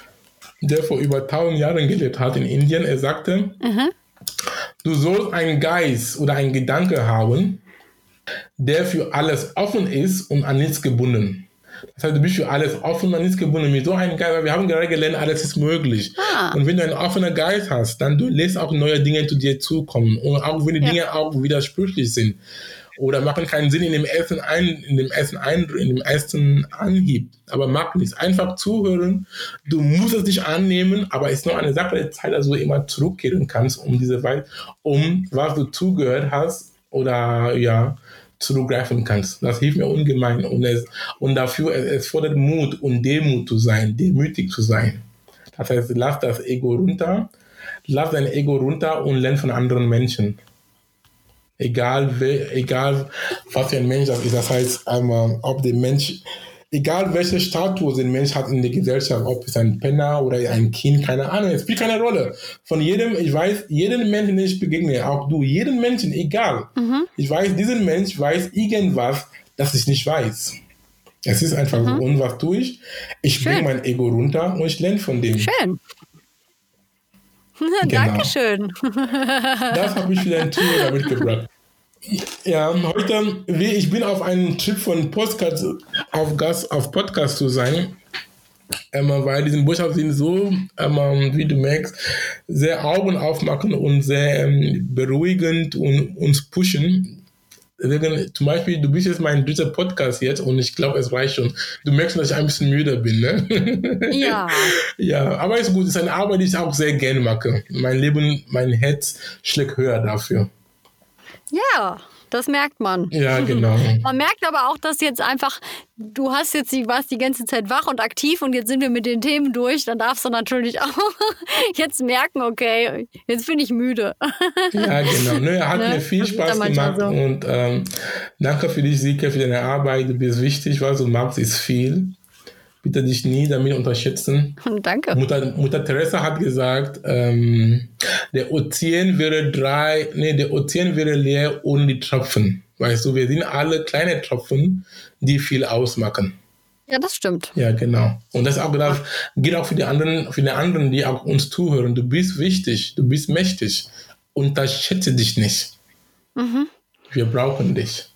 der vor über tausend Jahren gelebt hat in Indien. Er sagte, mhm. du sollst einen Geist oder einen Gedanke haben, der für alles offen ist und an nichts gebunden. Das heißt, du bist für alles offen, man ist gebunden. Mit so einem Geist, weil wir haben gerade gelernt, alles ist möglich. Ah. Und wenn du einen offenen Geist hast, dann du lässt auch neue Dinge zu dir zukommen. Und auch wenn die ja. Dinge auch widersprüchlich sind oder machen keinen Sinn in dem ersten ein, in dem ersten ein, in dem ersten Anhieb. Aber mach nichts. Einfach zuhören. Du musst es nicht annehmen, aber es ist nur eine Sache der Zeit, dass du immer zurückkehren kannst, um diese Weise, um was du zugehört hast oder ja. zugreifen kannst. Das hilft mir ungemein. Und, es, und dafür, es, es fordert Mut und Demut zu sein, demütig zu sein. Das heißt, lass das Ego runter, lass dein Ego runter und lern von anderen Menschen. Egal, we, egal was für ein Mensch das ist. Das heißt, einmal, ob der Mensch, egal welche Status ein Mensch hat in der Gesellschaft, ob es ein Penner oder ein Kind, keine Ahnung, es spielt keine Rolle. Von jedem, ich weiß, jeden Menschen, den ich begegne, auch du, jeden Menschen, egal. Mhm. Ich weiß, dieser Mensch weiß irgendwas, das ich nicht weiß. Es ist einfach mhm. so, und was tue ich? Ich bringe mein Ego runter und ich lerne von dem. Schön. Genau. Dankeschön. Das habe ich für dein Team damit gebracht. Ja, heute, ich bin auf einen Trip von Podcast auf Gast auf Podcast zu sein, ähm, weil diese Botschaften sind so, ähm, wie du merkst, sehr Augen aufmachen und sehr ähm, beruhigend und uns pushen. Deswegen, zum Beispiel, du bist jetzt mein dritter Podcast jetzt und ich glaube, es reicht schon. Du merkst, dass ich ein bisschen müde bin, ne? Ja. Ja, aber ist gut, es ist eine Arbeit, die ich auch sehr gerne mache. Mein Leben, mein Herz schlägt höher dafür. Ja, das merkt man. Ja, genau. Man merkt aber auch, dass jetzt einfach, du hast jetzt, die, warst die ganze Zeit wach und aktiv und jetzt sind wir mit den Themen durch, dann darfst du natürlich auch jetzt merken, okay, jetzt bin ich müde. Ja, genau. Nö, hat ne? mir viel Spaß gemacht so. Und ähm, danke für dich, Sike, für deine Arbeit. Du bist wichtig, was du machst, ist viel. Bitte dich nie damit unterschätzen. Danke. Mutter, Mutter Teresa hat gesagt, ähm, der Ozean wäre drei, nee, der Ozean wäre leer ohne die Tropfen. Weißt du, wir sind alle kleine Tropfen, die viel ausmachen. Ja, das stimmt. Ja, genau. Und das auch gedacht, geht auch für die anderen, für die anderen, die auch uns zuhören. Du bist wichtig, du bist mächtig. Unterschätze dich nicht. Mhm. Wir brauchen dich.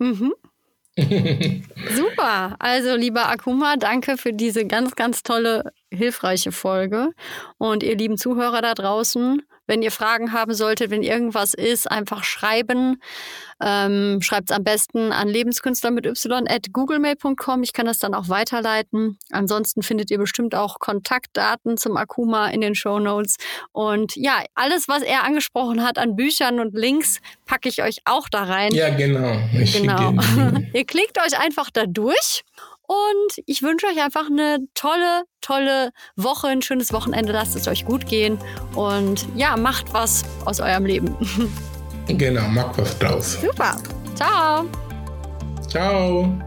Mhm. Super, also lieber Akuma, danke für diese ganz, ganz tolle, hilfreiche Folge und ihr lieben Zuhörer da draußen, wenn ihr Fragen haben solltet, wenn irgendwas ist, einfach schreiben, ähm, schreibt es am besten an lebenskünstler mit y at googlemail punkt com, ich kann das dann auch weiterleiten, ansonsten findet ihr bestimmt auch Kontaktdaten zum Akuma in den Shownotes und ja, alles was er angesprochen hat an Büchern und Links, packe ich euch auch da rein. Ja, genau. Ich genau. Ihr klickt euch einfach da durch. Und ich wünsche euch einfach eine tolle, tolle Woche, ein schönes Wochenende. Lasst es euch gut gehen und ja, macht was aus eurem Leben. Genau, macht was draus. Super. Ciao. Ciao.